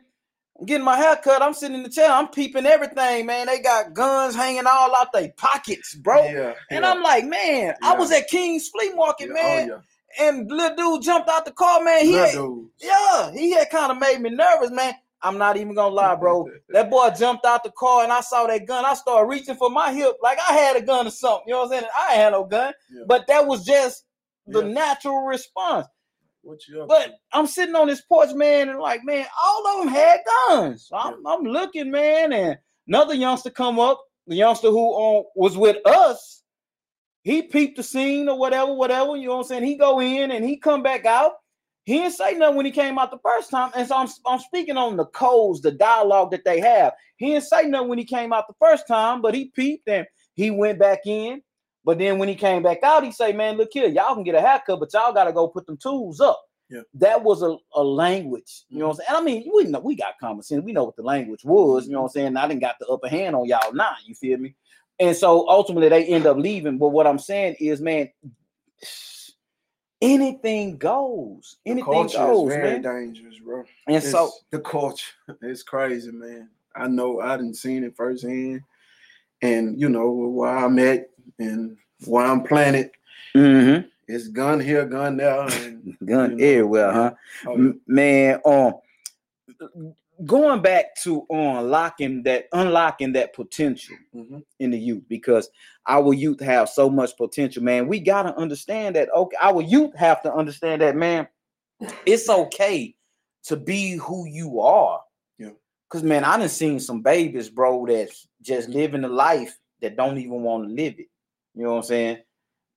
I'm getting my hair cut. I'm sitting in the chair. I'm peeping everything, man. They got guns hanging all out their pockets, bro. Yeah, and yeah. I'm like, man, yeah. I was at King's Flea Market, yeah, man. Oh, yeah. And little dude jumped out the car, man. He had, yeah, he had kind of made me nervous, man. I'm not even gonna lie, bro. That boy jumped out the car and I saw that gun. I started reaching for my hip like I had a gun or something. You know what I'm saying? I ain't had no gun, yeah. but that was just the yeah. natural response. What you up but to? I'm sitting on this porch, man, and like, man, all of them had guns. So I'm, yeah. I'm looking, man, and another youngster come up, the youngster who um, was with us. He peeped the scene or whatever, whatever, you know what I'm saying? He go in and he come back out. He didn't say nothing when he came out the first time. And so I'm, I'm speaking on the codes, the dialogue that they have. He didn't say nothing when he came out the first time, but he peeped and he went back in. But then when he came back out, he say, man, look here, y'all can get a haircut, but y'all got to go put them tools up. Yeah. That was a, a language, you know what I'm saying? And I mean, we know we got common sense. We know what the language was, you know what I'm saying? I didn't got the upper hand on y'all now, you feel me? And so ultimately they end up leaving. But what I'm saying is, man, anything goes. Anything goes, man. The culture is very dangerous, bro. And it's, so the culture, it's crazy, man. I know I done seen it firsthand, and you know where I'm at and where I'm planted. Mm-hmm. It's gun here, gun there, and, gun you know, everywhere, huh? Oh, man, um, going back to unlocking that, unlocking that potential mm-hmm. in the youth, because our youth have so much potential, man. We gotta understand that. Okay, our youth have to understand that, man. It's okay to be who you are. Yeah. Cause man, I done seen some babies, bro, that's just living the life that don't even want to live it. You know what I'm saying?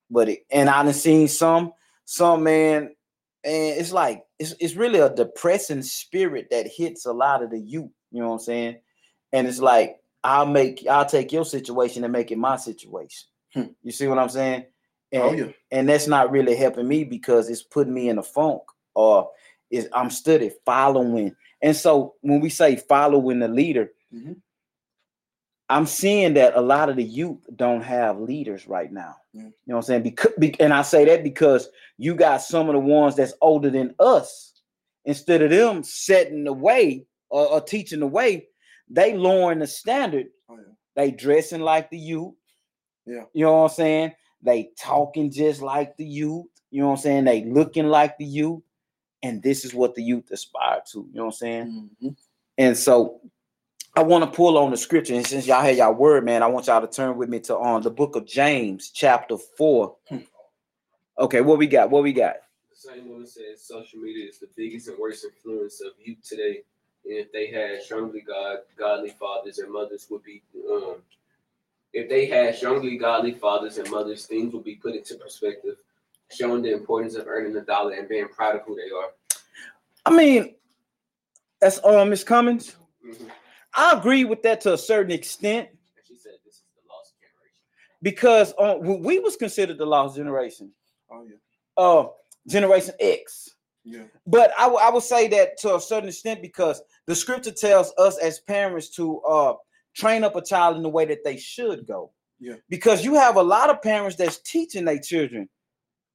But it, and I done seen some, some man. And it's like, it's it's really a depressing spirit that hits a lot of the youth, you know what I'm saying? And it's like, I'll make, I'll take your situation and make it my situation. Hmm. You see what I'm saying? And, oh, yeah. and that's not really helping me because it's putting me in a funk, or is I'm steady following. And so when we say following the leader, mm-hmm. I'm seeing that a lot of the youth don't have leaders right now. You know what I'm saying? Because, and I say that because you got some of the ones that's older than us. Instead of them setting the way or, or teaching the way, they lowering the standard. Oh, yeah. They dressing like the youth. Yeah. You know what I'm saying? They talking just like the youth. You know what I'm saying? They looking like the youth. And this is what the youth aspire to. You know what I'm saying? Mm-hmm. And so I want to pull on the scripture, and since y'all had y'all word, man, I want y'all to turn with me to on um, the book of James, chapter four. Hmm. Okay, what we got? What we got? The same one says social media is the biggest and worst influence of youth today. if they had strongly God, godly fathers and mothers would be, um, if they had strongly godly fathers and mothers, things would be put into perspective, showing the importance of earning a dollar and being proud of who they are. I mean, that's all, Miss Cummins. Mm-hmm. I agree with that to a certain extent. She said this is the lost generation. Because uh, we was considered the lost generation. Oh, yeah. Uh, Generation X. Yeah. But I, w- I would say that to a certain extent because the scripture tells us as parents to uh, train up a child in the way that they should go. Yeah. Because you have a lot of parents that's teaching their children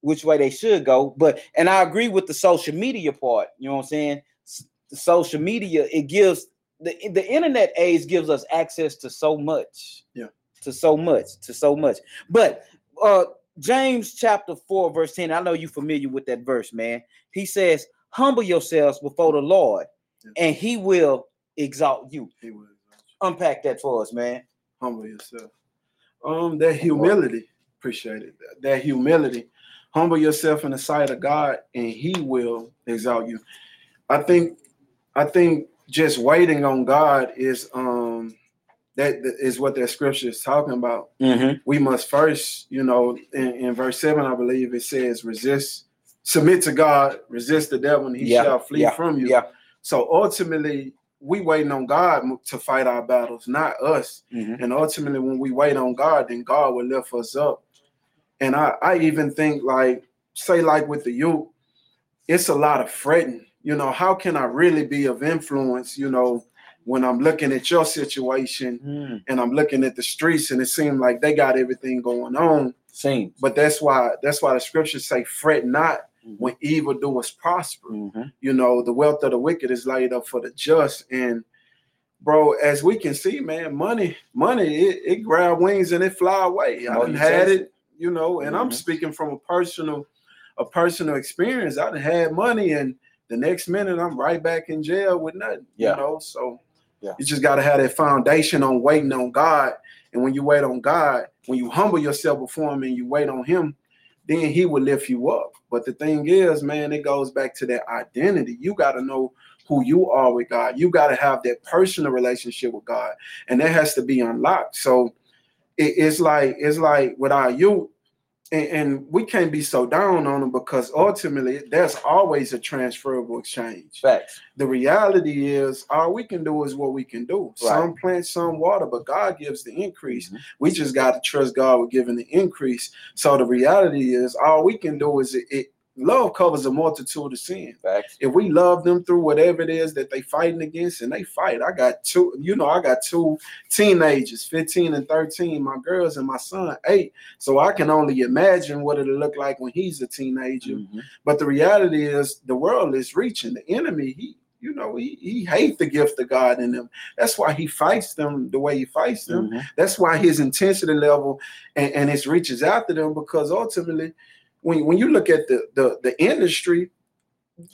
which way they should go. But and I agree with the social media part. You know what I'm saying? S- social media, it gives the the internet age gives us access to so much. Yeah. To so much. To so much. But uh, James chapter four, verse ten. I know you're familiar with that verse, man. He says, humble yourselves before the Lord, yeah. and he will exalt you. He will exalt you. Unpack that for us, man. Humble yourself. Um, that humility. Appreciate it. That, that humility. Humble yourself in the sight of God, and he will exalt you. I think, I think just waiting on God is um that is what that scripture is talking about. Mm-hmm. We must first, you know, in, in verse seven, I believe it says, resist, submit to God, resist the devil, and he yeah. shall flee yeah. from you. Yeah. So ultimately, we waiting on God to fight our battles, not us. Mm-hmm. And ultimately, when we wait on God, then God will lift us up. And I, I even think like, say like with the youth, it's a lot of fretting. You know, how can I really be of influence, you know, when I'm looking at your situation mm. and I'm looking at the streets and it seems like they got everything going on. Same. But that's why that's why the scriptures say fret not mm-hmm. when evildoers prosper. Mm-hmm. You know, the wealth of the wicked is laid up for the just. And bro, as we can see, man, money, money, it, it grab wings and it fly away. I done had it. You know, and mm-hmm. I'm speaking from a personal, a personal experience. I done had money, and the next minute I'm right back in jail with nothing. Yeah. You know, so yeah. you just gotta have that foundation on waiting on God. And when you wait on God, when you humble yourself before him and you wait on him, then he will lift you up. But the thing is, man, it goes back to that identity. You gotta know who you are with God. You gotta have that personal relationship with God, and that has to be unlocked. So it's like it's like with our youth, and, and we can't be so down on them because ultimately there's always a transferable exchange. Facts. The reality is all we can do is what we can do. Right. Some plant, some water, but God gives the increase. Mm-hmm. We just got to trust God with giving the increase. So the reality is all we can do is it, it love covers a multitude of sin. Facts. If we love them through whatever it is that they fighting against, and they fight. I got two, you know, I got two teenagers, fifteen and thirteen, my girls, and my son, eight. So I can only imagine what it'll look like when he's a teenager. Mm-hmm. But the reality is the world is reaching. The enemy, he, you know, he, he hates the gift of God in them. That's why he fights them the way he fights them. Mm-hmm. That's why his intensity level and, and his reaches after them, because ultimately, When when you look at the the, the industry,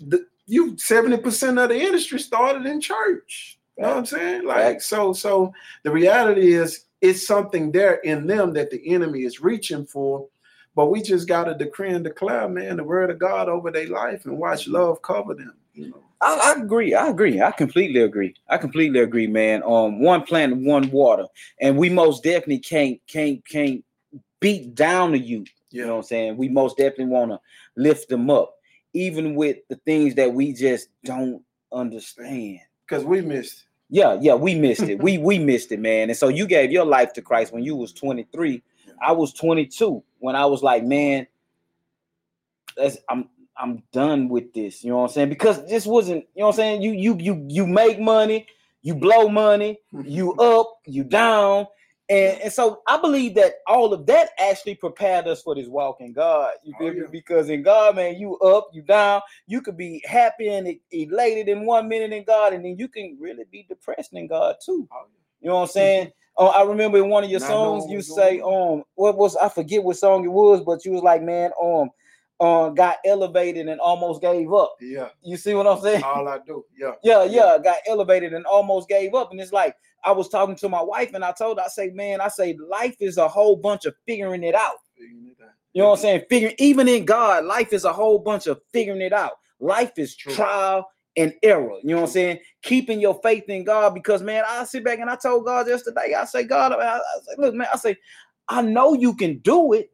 the, you seventy percent of the industry started in church. You know what I'm saying? Like so so the reality is it's something there in them that the enemy is reaching for, but we just gotta decree and declare, man, the word of God over their life and watch love cover them. You know, I, I agree. I agree. I completely agree. I completely agree, man. Um, one plant, one water, and we most definitely can't can't can't beat down the youth. You know what I'm saying? We most definitely want to lift them up, even with the things that we just don't understand. Because we missed it. Yeah, yeah, we missed it. we we missed it, man. And so you gave your life to Christ when you was twenty-three. Yeah. I was twenty-two when I was like, man, that's, I'm I'm done with this. You know what I'm saying? Because this wasn't, you know what I'm saying? You you you you make money, you blow money, you up, you down. And, and so I believe that all of that actually prepared us for this walk in God. You feel oh, yeah. me? Because in God, man, you up, you down, you could be happy and elated in one minute in God, and then you can really be depressed in God too. Oh, yeah. You know what I'm saying? Oh, I remember in one of your Not songs, you say, um, what was I forget what song it was, but you was like, man, um, uh, got elevated and almost gave up. Yeah, you see what I'm saying? All I do. Yeah, yeah, yeah. Got elevated and almost gave up, and it's like. I was talking to my wife and I told her, I say, man, I say, life is a whole bunch of figuring it out. You know what I'm saying? Figuring, even in God, life is a whole bunch of figuring it out. Life is trial and error. You know what I'm saying? Keeping your faith in God, because, man, I sit back and I told God yesterday, I say, God, I, I, I say, look, man, I say, I know you can do it.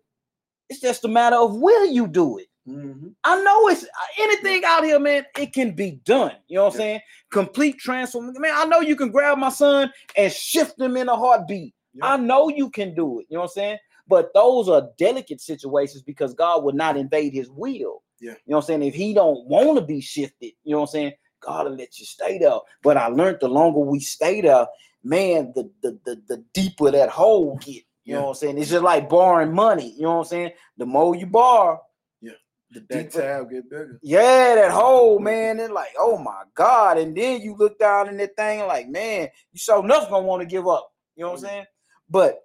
It's just a matter of will you do it? Mm-hmm. I know it's anything out here, man, it can be done. You know what I'm yeah. saying? Complete transformation. Man, I know you can grab my son and shift him in a heartbeat. Yeah. I know you can do it. You know what I'm saying? But those are delicate situations, because God will not invade his will. Yeah. You know what I'm saying? If he don't want to be shifted, you know what I'm saying? God will let you stay there. But I learned the longer we stay there, man, the the the, the deeper that hole get. You yeah. know what I'm saying? It's just like borrowing money. You know what I'm saying? The more you borrow, yeah, the that tab get bigger. Yeah, that hole, man. It's like, oh my God. And then you look down in that thing like, man, you so nothing gonna want to give up. You know what, mm-hmm. what I'm saying? But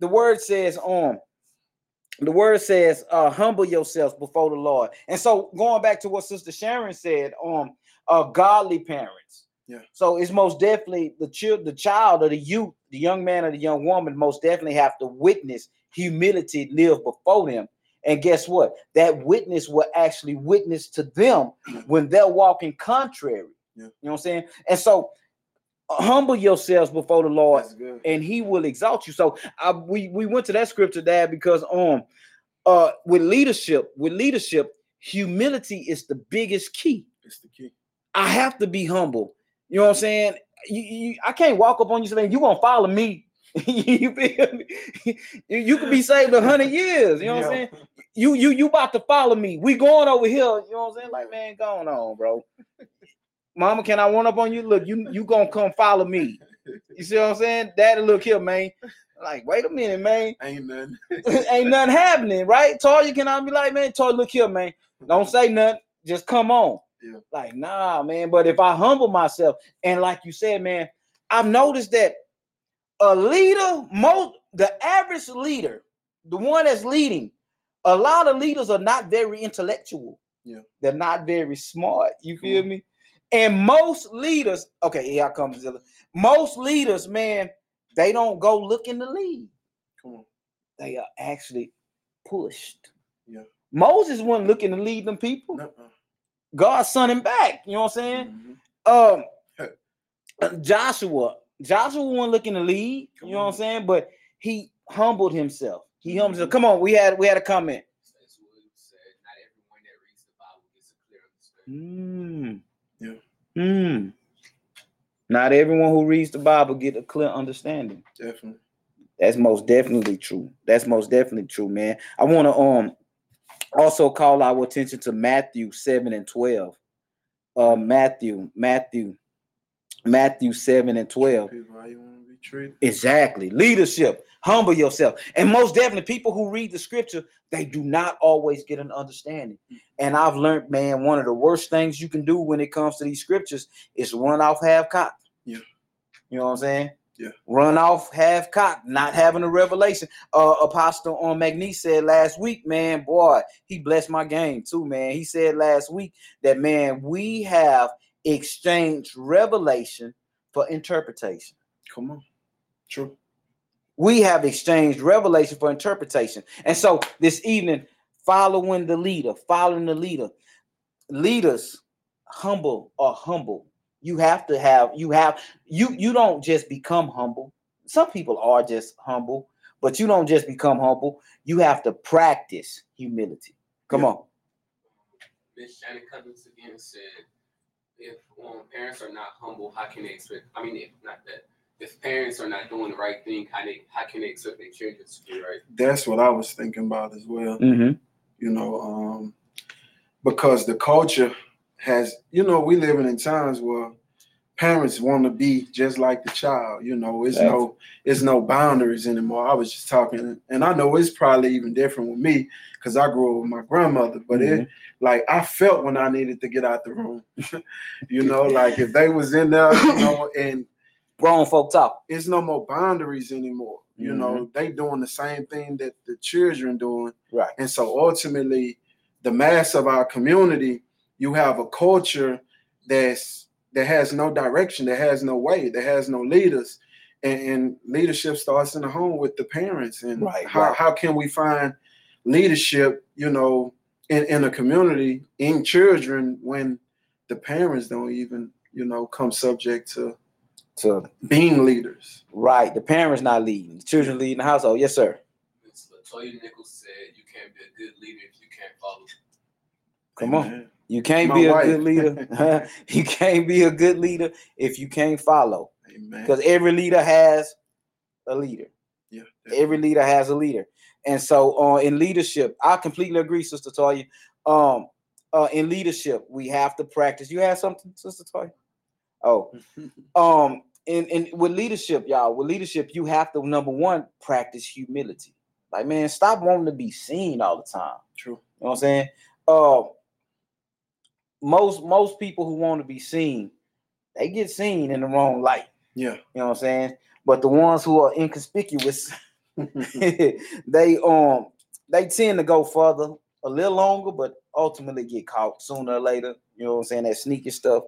the word says, um, the word says, uh, humble yourselves before the Lord. And so going back to what Sister Sharon said, um, uh, godly parents. Yeah. So it's most definitely the child, the child or the youth, the young man or the young woman most definitely have to witness humility live before them. And guess what? That witness will actually witness to them when they're walking contrary. Yeah. You know what I'm saying? And so humble yourselves before the Lord and he will exalt you. So I, we, we went to that scripture, Dad, because um, uh, with leadership, with leadership, humility is the biggest key. It's the key. I have to be humble. You know what I'm saying? You, you, I can't walk up on you saying you're gonna follow me. You feel me? You, you could be saved a hundred years. You know yeah. what I'm saying? You you you about to follow me? We going over here. You know what I'm saying? Like, man, going on, bro. Mama, can I run up on you? Look, you you gonna come follow me? You see what I'm saying? Daddy, look here, man. Like, wait a minute, man. Ain't nothing. Ain't nothing happening, right? Toya, can I be like, man? Toya, look here, man. Don't say nothing. Just come on. Yeah. Like, nah, man. But if I humble myself, and like you said, man, I've noticed that a leader, most the average leader, the one that's leading, a lot of leaders are not very intellectual. Yeah, they're not very smart. You cool. feel me? And most leaders, okay, here I come, Zilla. Most leaders, man, they don't go looking to lead. Come on, they are actually pushed. Yeah, Moses wasn't looking to lead them people. Nuh-uh. God sent him back. You know what I'm saying? Mm-hmm. Um, Joshua, Joshua wasn't looking to lead. Come you know on. What I'm saying? But he humbled himself. He humbled. Mm-hmm. Himself. Come on, we had we had a comment. As William said, not everyone that reads the Bible gets a clear understanding. Mm. Yeah. Mm. Not everyone who reads the Bible get a clear understanding. Definitely. That's most definitely true. That's most definitely true, man. I want to um. also call our attention to Matthew seven and twelve. Uh, Matthew, Matthew, Matthew seven and twelve. How you want to be treated? Exactly. Leadership. Humble yourself. And most definitely, people who read the scripture, they do not always get an understanding. And I've learned, man, one of the worst things you can do when it comes to these scriptures is run off half-cocked. Yeah. You know what I'm saying? Yeah. Run off half cocked, not having a revelation. Uh, Apostle on Magni said last week, man, boy, he blessed my game too, man. He said last week that, man, we have exchanged revelation for interpretation. Come on. True. We have exchanged revelation for interpretation. And so this evening, following the leader, following the leader, leaders humble are humble. You have to have, you have, you, you don't just become humble. Some people are just humble, but you don't just become humble. You have to practice humility. Come yeah. on. Miss Shannon Cummings again said, if um, parents are not humble, how can they expect, I mean, if not that, if parents are not doing the right thing, how, they, how can they expect their children to do right? That's what I was thinking about as well. Mm-hmm. You know, um, because the culture has, you know, we living in times where parents want to be just like the child. You know, it's That's, no it's no boundaries anymore. I was just talking, and I know it's probably even different with me because I grew up with my grandmother, but mm-hmm. it like I felt when I needed to get out the room. You know, like if they was in there, you know, and grown folk talk. It's no more boundaries anymore. Mm-hmm. You know, they doing the same thing that the children doing. Right. And so ultimately the mass of our community, you have a culture that's that has no direction, that has no way, that has no leaders, and, and leadership starts in the home with the parents. And right, how right. how can we find leadership, you know, in, in a community, in children, when the parents don't even, you know, come subject to to being leaders. Right. The parents not leading. The children leading the household. Yes, sir. Miss Latoya Nichols said, "You can't be a good leader if you can't follow." Come Amen. On. You can't My be wife. a good leader. You can't be a good leader if you can't follow. Amen. Because every leader has a leader. Yeah. Every leader has a leader. And so uh, in leadership, I completely agree, Sister Toya. Um, uh, in leadership, we have to practice. You have something, Sister Toya? Oh. um, in, in with leadership, y'all, with leadership, you have to, number one, practice humility. Like, man, stop wanting to be seen all the time. True. You know what I'm saying? Uh, most most people who want to be seen, they get seen in the wrong light. Yeah. You know what I'm saying? But the ones who are inconspicuous, they um they tend to go further a little longer, but ultimately get caught sooner or later. You know what I'm saying? That sneaky stuff.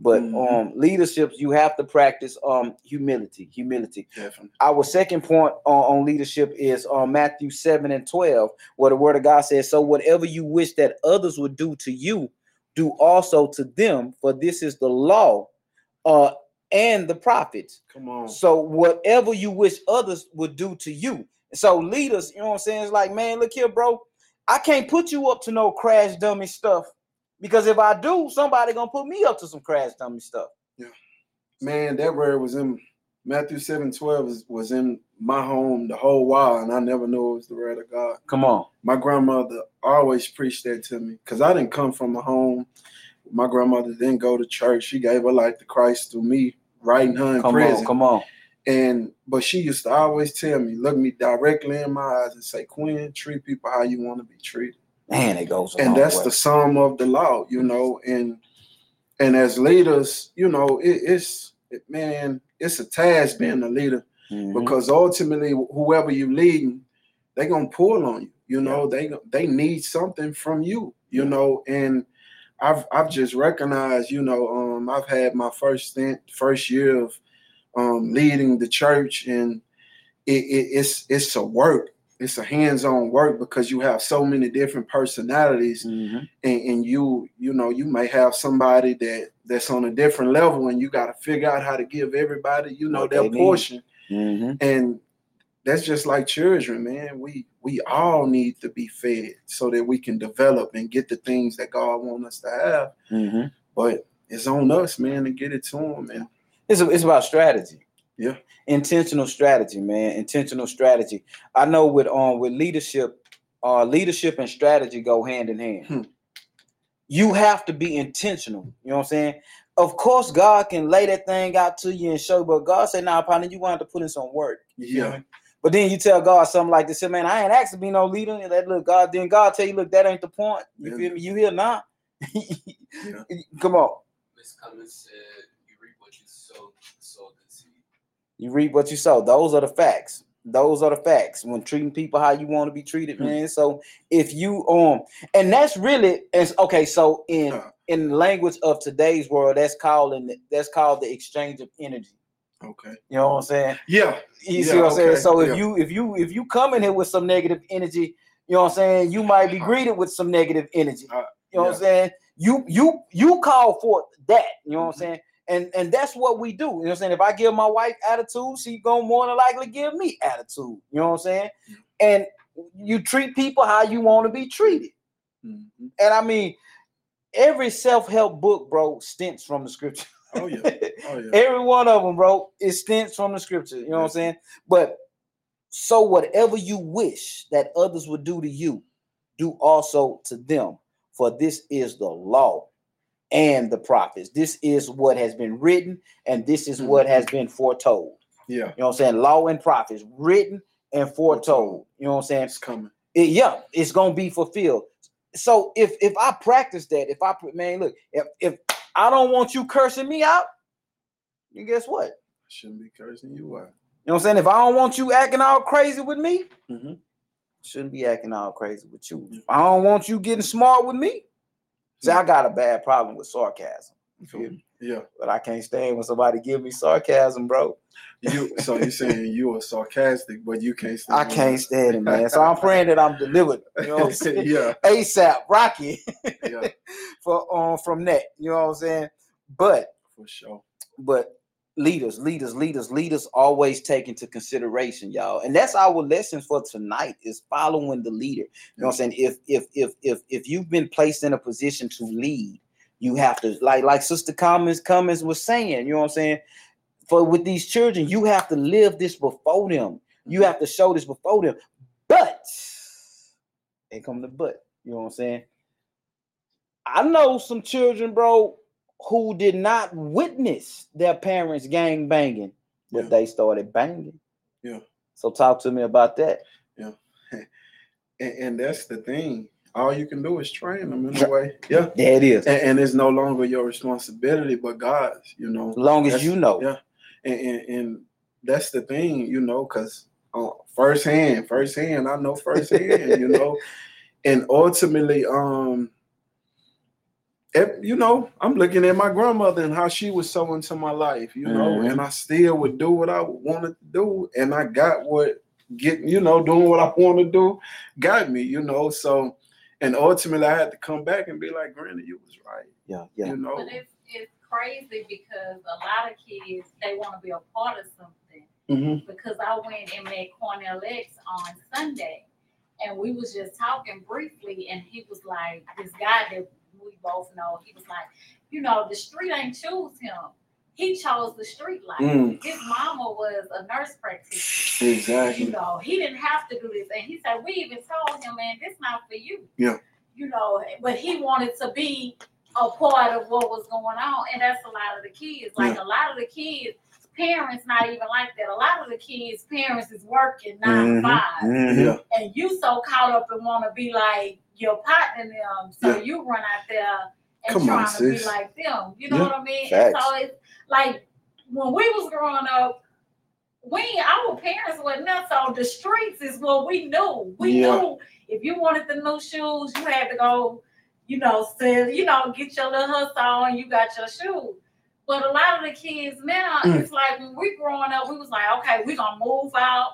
But mm-hmm. um leaderships, you have to practice um humility. Humility. Definitely. Our second point on, on leadership is on um, Matthew seven and twelve, where the word of God says, "So whatever you wish that others would do to you, do also to them, for this is the law uh and the prophets." Come on. So whatever you wish others would do to you. So leaders, you know what I'm saying? It's like, man, look here, bro. I can't put you up to no crash dummy stuff, because if I do, somebody gonna put me up to some crash dummy stuff. Yeah, man, that word was in Matthew seven twelve was, was in my home the whole while, and I never knew it was the word of God. Come on. My grandmother always preached that to me, because I didn't come from a home. My grandmother didn't go to church. She gave her life to Christ through me, writing her in come prison. On, come on. And but she used to always tell me, look me directly in my eyes and say, "Quinn, treat people how you want to be treated." Man, it goes. And that's way. The sum of the law, you know. And and as leaders, you know, it, it's it, man, it's a task being a leader, mm-hmm. because ultimately, whoever you leading, they're gonna pull on you. You know, yeah. they they need something from you. You yeah. know, and I've I've just recognized, you know, um, I've had my first stint, first year of um, leading the church, and it, it, it's it's a work, it's a hands-on work, because you have so many different personalities, mm-hmm. and, and you you know you may have somebody that that's on a different level, and you got to figure out how to give everybody, you know, what their portion, mm-hmm. and that's just like children, man. We we all need to be fed so that we can develop and get the things that God wants us to have. Mm-hmm. But it's on us, man, to get it to them, man. It's a, it's about strategy. Yeah, intentional strategy, man. Intentional strategy. I know with um with leadership, uh, leadership and strategy go hand in hand. Hmm. You have to be intentional. You know what I'm saying? Of course, God can lay that thing out to you and show you, but God said, "Nah, partner, you want to put in some work." You yeah. know? But then you tell God something like this, man, I ain't asked to be no leader. And that look, God, then God tell you, look, that ain't the point. You yeah. feel me? You here now? yeah. Come on. Miss Cummins said, "You reap what you sow, sow good seed." You reap what you sow. Those are the facts. Those are the facts. When treating people how you want to be treated, mm-hmm. man. So if you um, and that's really and okay. So in uh, in the language of today's world, that's called in, that's called the exchange of energy. Okay. You know what I'm saying? Yeah. You see yeah, what I'm okay. saying? So if yeah. you if you if you come in here with some negative energy, you know what I'm saying, you might be greeted with some negative energy. Uh, you know yeah. what I'm saying? You you you call forth that, you know mm-hmm. what I'm saying? And and that's what we do. You know what I'm saying? If I give my wife attitude, she gonna more than likely give me attitude. You know what I'm saying? Mm-hmm. And you treat people how you want to be treated. Mm-hmm. And I mean, every self-help book, bro, stems from the scripture. Oh yeah. oh, yeah. Every one of them, bro, it stems from the scripture. You know yeah. what I'm saying? But so whatever you wish that others would do to you, do also to them. For this is the law and the prophets. This is what has been written, and this is mm-hmm. what has been foretold. Yeah. You know what I'm saying? Law and prophets, written and foretold. You know what I'm saying? It's coming. It, yeah, it's gonna be fulfilled. So if if I practice that, if I man, look, if if I don't want you cursing me out, and guess what? I shouldn't be cursing you out. You know what I'm saying? If I don't want you acting all crazy with me, mm-hmm. shouldn't be acting all crazy with you. Mm-hmm. If I don't want you getting smart with me, see, I got a bad problem with sarcasm. You feel me? Yeah. But I can't stand when somebody give me sarcasm, bro. You so you're saying you are sarcastic, but you can't stand I can't me. stand it, man. So I'm praying that I'm delivered. You know what I'm saying? Yeah. ASAP, Rocky. Yeah. For um from that. You know what I'm saying? But for sure. But leaders, leaders, leaders, leaders always take into consideration, y'all. And that's our lesson for tonight is following the leader. You mm-hmm. know what I'm saying? If if if if if you've been placed in a position to lead, you have to, like like Sister Cummins Cummins was saying, you know what I'm saying? For with these children, you have to live this before them. You have to show this before them. But, here come the but, you know what I'm saying? I know some children, bro, who did not witness their parents gang banging, but yeah. they started banging. Yeah. So talk to me about that. Yeah. And, and that's the thing. All you can do is train them in a way. Yeah. There it is. And, and it's no longer your responsibility, but God's, you know. As long as you know. Yeah. And, and, and that's the thing, you know, because uh, firsthand, firsthand, I know firsthand, you know. And ultimately, um, it, you know, I'm looking at my grandmother and how she was so into my life, you know, mm-hmm. and I still would do what I wanted to do. And I got what, getting, you know, doing what I want to do got me, you know, so. And ultimately, I had to come back and be like, Granny, you was right. Yeah, yeah. You know? But it's, it's crazy because a lot of kids, they want to be a part of something. Mm-hmm. Because I went and met Cornell X on Sunday, and we was just talking briefly, and he was like, this guy that we both know, he was like, you know, the street ain't choose him. He chose the street life. Mm. His mama was a nurse practitioner. Exactly. You know, he didn't have to do this. And he said, we even told him, man, this not for you. Yeah. You know, but he wanted to be a part of what was going on. And that's a lot of the kids. Like yeah. a lot of the kids, parents not even like that. A lot of the kids, parents is working nine mm-hmm. to five. Mm-hmm. And you so caught up and want to be like your partner them. So yeah. you run out there and Come trying on, to sis. be like them. You know yeah. what I mean? Facts. And so it's like when we was growing up, we our parents wasn't us on the streets is what we knew. We yeah. knew if you wanted the new shoes, you had to go, you know, sell, you know, get your little hustle on, you got your shoes. But a lot of the kids now, mm. it's like when we growing up, we was like, okay, we're gonna move out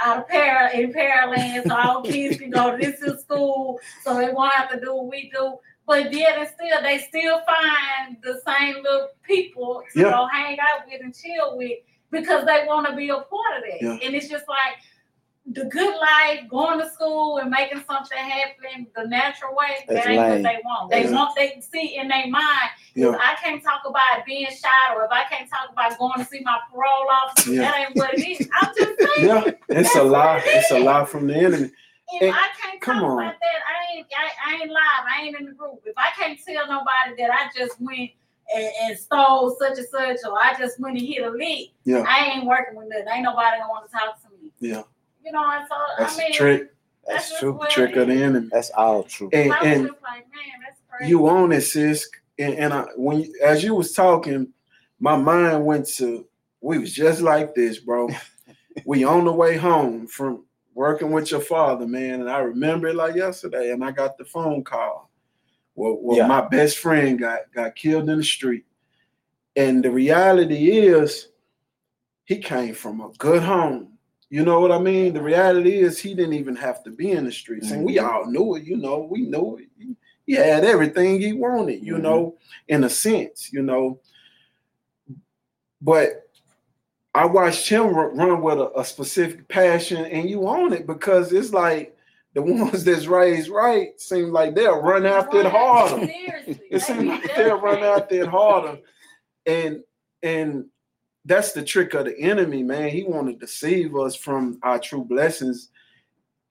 out of para in Paraland so our kids can go to this is school, so they won't have to do what we do. But yet and still, they still find the same little people to yeah. go hang out with and chill with because they want to be a part of that. Yeah. And it's just like the good life, going to school and making something happen the natural way, That's that ain't lame. what they want. They yeah. want they see in their mind, yeah. if I can't talk about being shot or if I can't talk about going to see my parole officer, yeah. that ain't what it is. I'm just saying. Yeah, it's a lie. It it's a lie from the enemy. If hey, I can't talk on. about that, I ain't, I, I ain't live. I ain't in the group. If I can't tell nobody that I just went and, and stole such and such, or I just went and hit a lick, yeah. I ain't working with nothing. Ain't nobody gonna want to talk to me. Yeah, you know. And so that's I mean, a trick. That's, that's true. Trick of the enemy. That's all true. And, and, and like, man, that's crazy. You own it, sis. And, and I, when you, as you was talking, my mind went to we was just like this, bro. We on the way home from working with your father, man, and I remember it like yesterday, and I got the phone call well, well yeah. my best friend got, got killed in the street. And the reality is he came from a good home. You know what I mean? The reality is he didn't even have to be in the streets, mm-hmm. and we all knew it, you know, we knew it. He had everything he wanted, you mm-hmm. know, in a sense, you know. But I watched him run with a, a specific passion, and you own it because it's like the ones that's raised right seem like they'll run after it harder. It seems like they'll run after it harder. And and that's the trick of the enemy, man. He want to deceive us from our true blessings.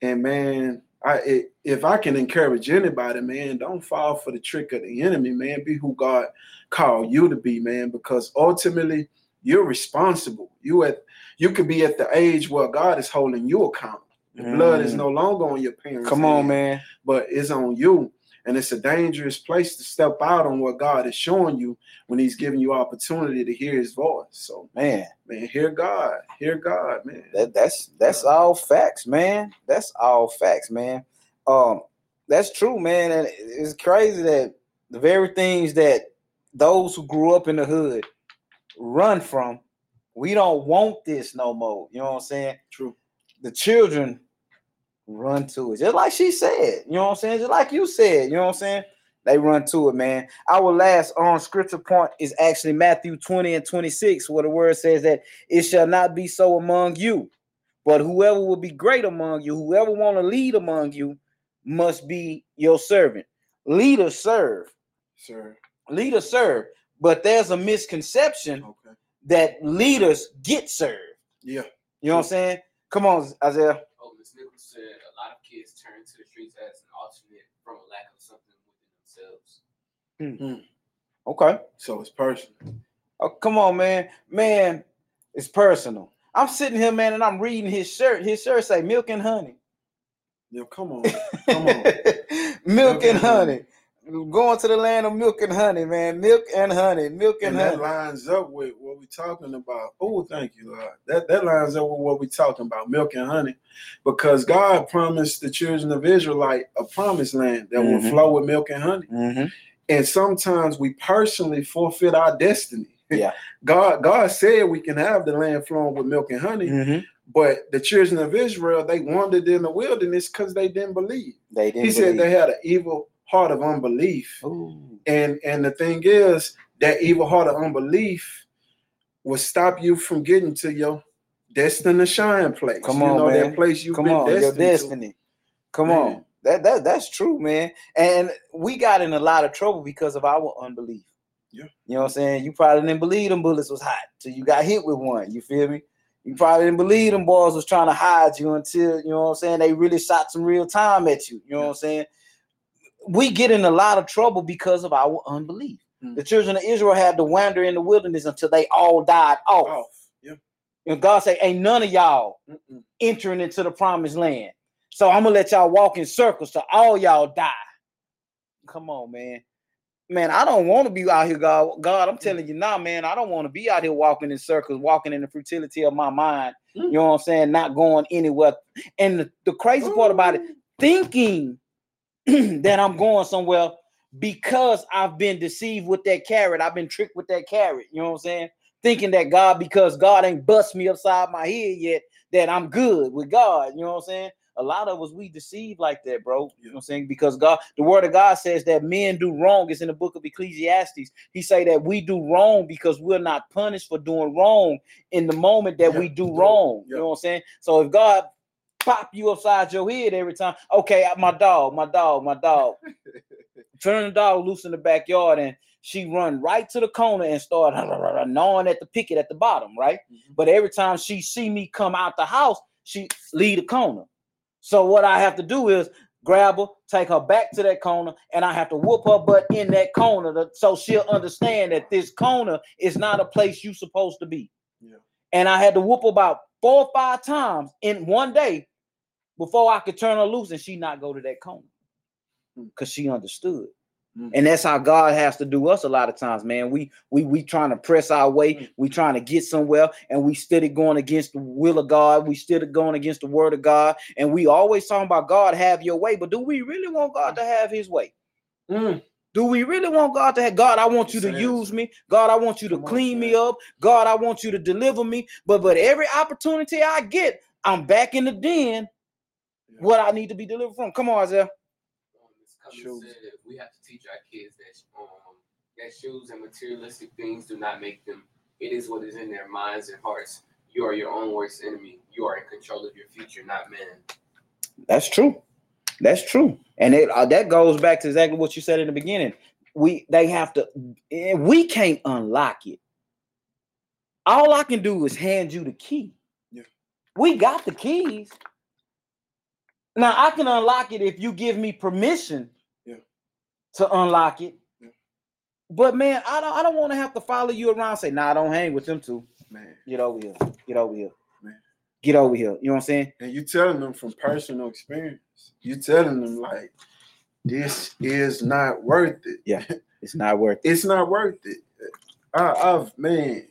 And, man, I it, if I can encourage anybody, man, don't fall for the trick of the enemy, man. Be who God called you to be, man, because ultimately – you're responsible. You at you could be at the age where God is holding you accountable. The mm. blood is no longer on your parents. Come on, hand, man. But it's on you. And it's a dangerous place to step out on what God is showing you when he's giving you opportunity to hear his voice. So, man, man, hear God. Hear God, man. That, that's that's all facts, man. That's all facts, man. Um, that's true, man. And it's crazy that the very things that those who grew up in the hood run from. We don't want this no more. You know what I'm saying? True. The children run to it. Just like she said. You know what I'm saying? Just like you said. You know what I'm saying? They run to it, man. Our last on um, scripture point is actually Matthew twenty and twenty-six, where the word says that it shall not be so among you, but whoever will be great among you, whoever want to lead among you, must be your servant. Leaders serve. Sure. Leaders serve. But there's a misconception okay. that leaders get served. Yeah. You know what I'm saying? Come on, Isaiah. Oh, Miss Nichols said a lot of kids turn to the streets as an alternate from a lack of something. Mm-hmm. Okay, so it's personal. Oh, come on, man. Man, it's personal. I'm sitting here, man, and I'm reading his shirt. His shirt say Milk and Honey. Yo, come on. Come on. milk, milk and honey. honey. Going to the land of milk and honey, man. Milk and honey. Milk and, and honey. That lines up with what we're talking about. Oh, thank you, Lord. That, that lines up with what we're talking about, milk and honey. Because God promised the children of Israelite a promised land that mm-hmm. will flow with milk and honey. Mm-hmm. And sometimes we personally forfeit our destiny. Yeah, God, God said we can have the land flowing with milk and honey, mm-hmm. but the children of Israel, they wandered in the wilderness because they didn't believe. They didn't. He believe. Said they had an evil heart of unbelief. Ooh. And and the thing is, that evil heart of unbelief will stop you from getting to your destiny shine place. Come on, you know, man. That place you've Come been on, destined your destiny. To. Come man. on. That that that's true, man. And we got in a lot of trouble because of our unbelief. Yeah. You know what I'm saying? You probably didn't believe them bullets was hot till you got hit with one. You feel me? You probably didn't believe them boys was trying to hide you until, you know what I'm saying, they really shot some real time at you. You know yeah. what I'm saying? We get in a lot of trouble because of our unbelief. Mm-hmm. The children of Israel had to wander in the wilderness until they all died off. Oh, yeah. And God say, ain't none of y'all Mm-mm. entering into the promised land. So I'm gonna let y'all walk in circles till all y'all die. Come on, man. Man, I don't want to be out here, God. God, I'm telling you now, nah, man, I don't want to be out here walking in circles, walking in the futility of my mind. You know what I'm saying? Not going anywhere. And the, the crazy part about it, thinking that I'm going somewhere because I've been deceived with that carrot. I've been tricked with that carrot. You know what I'm saying? Thinking that God, because God ain't bust me upside my head yet, that I'm good with God. You know what I'm saying? A lot of us, we deceive like that, bro. You know what I'm saying? Because God, the word of God says that men do wrong. It's in the book of Ecclesiastes. He say that we do wrong because we're not punished for doing wrong in the moment that yeah. we do wrong. Yeah. You know what I'm saying? So if God pop you upside your head every time, okay, my dog, my dog, my dog. Turn the dog loose in the backyard and she run right to the corner and start gnawing at the picket at the bottom, right? Mm-hmm. But every time she see me come out the house, she leave the corner. So what I have to do is grab her, take her back to that corner, and I have to whoop her butt in that corner to, so she'll understand that this corner is not a place you're supposed to be. Yeah. And I had to whoop her about four or five times in one day before I could turn her loose and she not go to that corner because she understood. Mm-hmm. And that's how God has to do us a lot of times, man. We we we trying to press our way. Mm-hmm. We trying to get somewhere, and we still going against the will of God. We still going against the word of God, and we always talking about God have your way. But do we really want God to have His way? Mm-hmm. Do we really want God to have God? I want you to use me. God, I want you to clean me up. God, I want you to deliver me. But but every opportunity I get, I'm back in the den. Yeah. What I need to be delivered from. Come on, Isaiah. Said, we have to teach our kids that um, that shoes and materialistic things do not make them. It is what is in their minds and hearts. You are your own worst enemy. You are in control of your future, not man. That's true. That's true. And it, uh, that goes back to exactly what you said in the beginning. We they have to. We can't unlock it. All I can do is hand you the key. Yeah. We got the keys. Now I can unlock it if you give me permission. To unlock it, yeah. But man, I don't. I don't want to have to follow you around. And say, nah, I don't hang with them two. Man, get over here. Get over here. Man, get over here. You know what I'm saying? And you telling them from personal experience. You telling them like, this is not worth it. Yeah, it's not worth it. It's not worth it. I, I've man,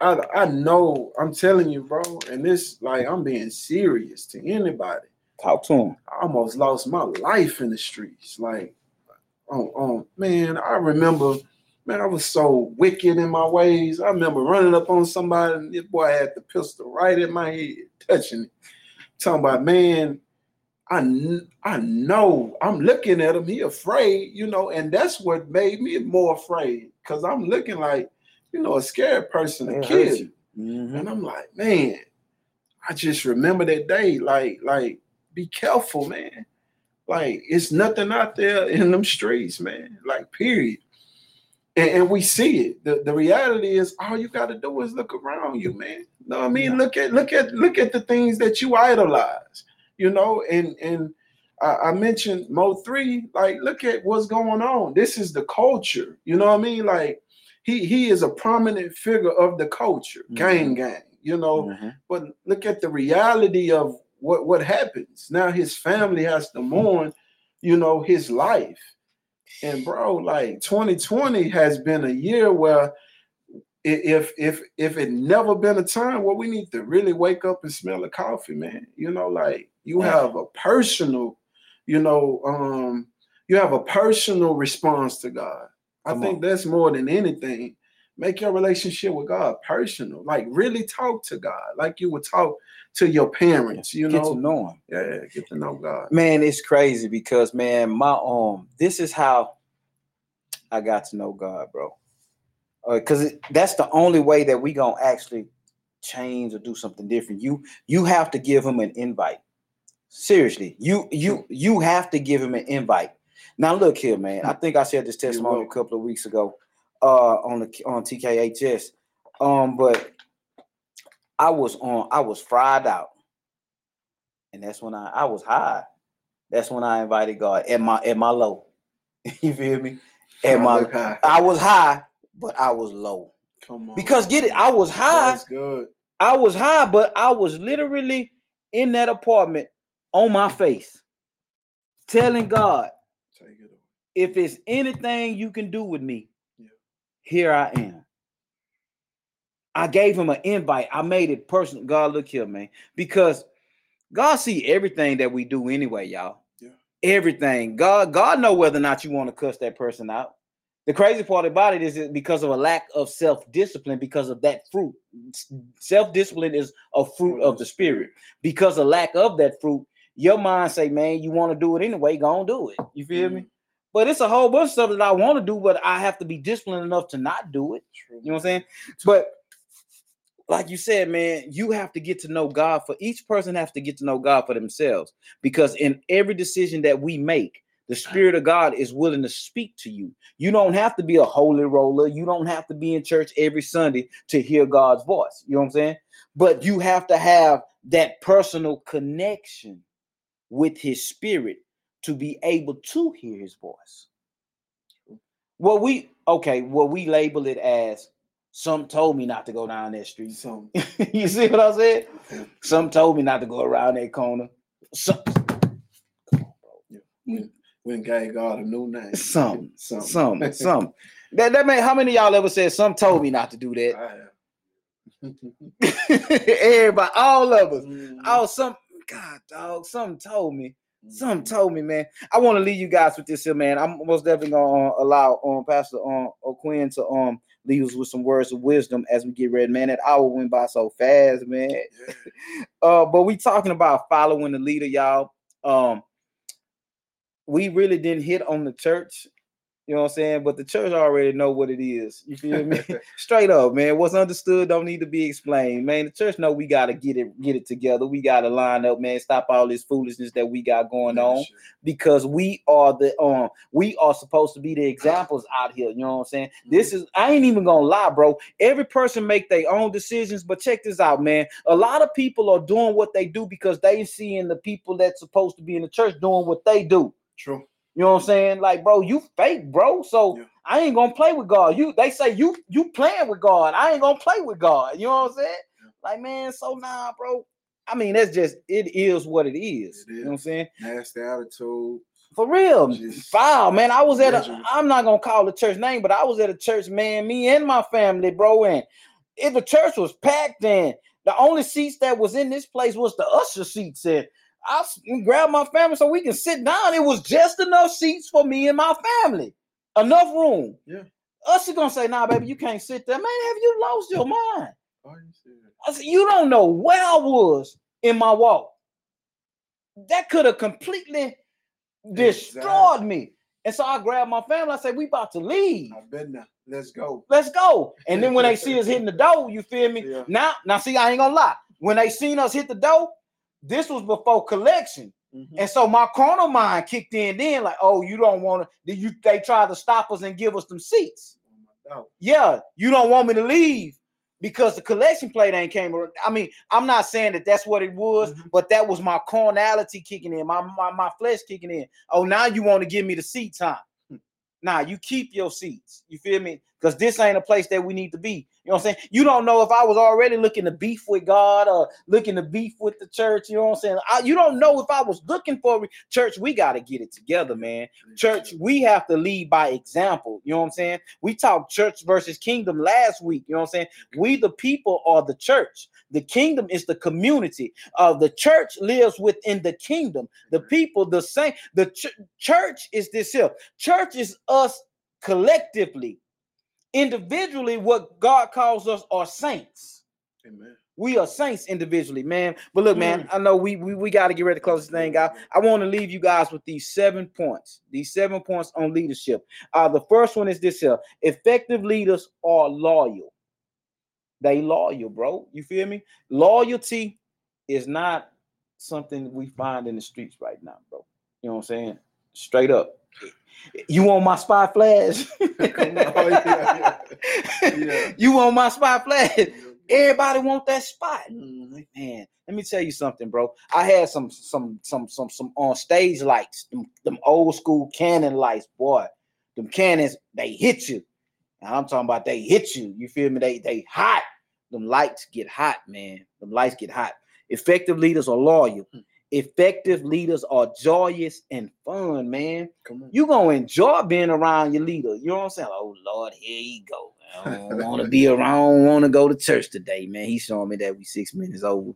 I I know. I'm telling you, bro. And this, like, I'm being serious to anybody. Talk to them. I almost lost my life in the streets, like. Oh, oh, man, I remember Man, I was so wicked in my ways. I remember running up on somebody, and this boy had the pistol right in my head, touching it. Talking about, man, I, kn- I know. I'm looking at him. He afraid, you know, and that's what made me more afraid because I'm looking like, you know, a scared person to kill you. Mm-hmm. And I'm like, man, I just remember that day. Like, like, be careful, man. Like, it's nothing out there in them streets, man. Like, period. And, and we see it. The, the reality is all you got to do is look around you, man. You know what I mean? Yeah. Look at look at look at the things that you idolize, you know, and and I, I mentioned Mo three, like look at what's going on. This is the culture, you know what I mean? Like he he is a prominent figure of the culture, mm-hmm. gang gang, you know. Mm-hmm. But look at the reality of what, what happens. Now his family has to mourn, you know, his life. And bro, like twenty twenty has been a year where if if if it never been a time where we need to really wake up and smell the coffee, man. You know, like you have a personal, you know, um, you have a personal response to God. I Come think on. That's more than anything. Make your relationship with God personal. Like really talk to God, like you would talk to your parents. You know, get to know Him. Yeah, get to know God. Man, it's crazy because man, my um, this is how I got to know God, bro. Because uh, that's the only way that we gonna actually change or do something different. You you have to give Him an invite. Seriously, you you you have to give Him an invite. Now look here, man. I think I said this testimony a couple of weeks ago. Uh, on the on T K H S, um, but I was on I was fried out, and that's when I, I was high. That's when I invited God at my at my low. You feel me? At my high. I was high, but I was low. Come on, because get it, I was high. That's good. I was high, but I was literally in that apartment on my face, telling God, Take it if it's anything you can do with me. Here I am. I gave Him an invite. I made it personal. God, look here, man. Because God see everything that we do anyway, y'all. Yeah. Everything. God, God know whether or not you want to cuss that person out. The crazy part about it is it's because of a lack of self-discipline because of that fruit. Self-discipline is a fruit of the spirit. Because of lack of that fruit, your mind say, man, you want to do it anyway, go on do it. You feel mm-hmm. me? But it's a whole bunch of stuff that I want to do, but I have to be disciplined enough to not do it. You know what I'm saying? But like you said, man, you have to get to know God for each person has to get to know God for themselves. Because in every decision that we make, the Spirit of God is willing to speak to you. You don't have to be a holy roller. You don't have to be in church every Sunday to hear God's voice. You know what I'm saying? But you have to have that personal connection with His Spirit to be able to hear His voice. Well, we, okay, well, we label it as some told me not to go down that street. Some. You see what I said? Some told me not to go around that corner. Some. When, when gave God a new name. Some, some, some, some. That, that man, how many of y'all ever said, some told me not to do that? I have. Everybody, all of us. Mm. All some, God, dog, some told me. Something told me, man. I want to leave you guys with this here, man. I'm most definitely gonna uh, allow um Pastor um O'Quinn to um leave us with some words of wisdom as we get ready, man. That hour went by so fast, man. uh, but we talking about following the leader, y'all. Um, we really didn't hit on the church, you know what I'm saying? But the church already know what it is. You feel me? Straight up, man. What's understood don't need to be explained, man. The church know we gotta get it, get it together. We gotta line up, man. Stop all this foolishness that we got going yeah, on, sure. Because we are the um, we are supposed to be the examples out here. You know what I'm saying? Mm-hmm. This is I ain't even gonna lie, bro. Every person make their own decisions, but check this out, man. A lot of people are doing what they do because they seeing the people that's supposed to be in the church doing what they do. True. You know what I'm saying? Like, bro, you fake, bro. So yeah. I ain't gonna play with God. You they say you you playing with God. I ain't gonna play with God. You know what I'm saying? Yeah. Like, man, so nah, bro. I mean, that's just it is what it is. It is. You know what I'm saying? Nasty attitude. For real. Just foul, man. I was at a I'm not gonna call the church name, but I was at a church, man, me and my family, bro. And if the church was packed, then the only seats that was in this place was the usher seats. And I grabbed my family so we can sit down. It was just enough seats for me and my family. Enough room. Yeah. Us is gonna say, nah, baby, you can't sit there. Man, have you lost your mind? I said, you don't know where I was in my walk. That could have completely destroyed exactly. me. And so I grabbed my family. I said, we about to leave. I've been there. Let's go. Let's go. And then when they see us hitting the door, you feel me? Yeah. Now, now see, I ain't gonna lie. When they seen us hit the door, this was before collection. Mm-hmm. And so my carnal mind kicked in then, like, oh, you don't want to, you, they tried to stop us and give us them seats. Oh. Yeah, you don't want me to leave because the collection plate ain't came around. I mean, I'm not saying that that's what it was, mm-hmm. but that was my carnality kicking in, my, my, my flesh kicking in. Oh, now you want to give me the seat time. Nah, you keep your seats. You feel me? Because this ain't a place that we need to be. You know what I'm saying? You don't know if I was already looking to beef with God or looking to beef with the church. You know what I'm saying? I, you don't know if I was looking for church. We got to get it together, man. Church, we have to lead by example. You know what I'm saying? We talked church versus kingdom last week. You know what I'm saying? We the people are the church. The kingdom is the community. Uh, the church lives within the kingdom. The people, the same. The ch- church is this here. Church is us collectively. Individually, what God calls us are saints. Amen. We are saints individually, man. But look, man, I know we we, we got to get ready to close this thing out. I want to leave you guys with these seven points. These seven points on leadership. Uh, the first one is this here. Effective leaders are loyal. They loyal, bro. You feel me? Loyalty is not something we find in the streets right now, bro. You know what I'm saying? Straight up. You want my spy flash? oh, yeah, yeah. Yeah. You want my spy flash? Everybody want that spot, man. Let me tell you something, bro. I had some some some some some on stage lights, them, them old school cannon lights, boy. Them cannons, they hit you. Now, I'm talking about they hit you. You feel me? They they hot. Them lights get hot, man. Them lights get hot. Effective leaders are loyal. Effective leaders are joyous and fun, man. You're going to enjoy being around your leader. You know what I'm saying? Like, oh, Lord, here you go. I don't want to be around. I don't want to go to church today, man. He's showing me that we six minutes over.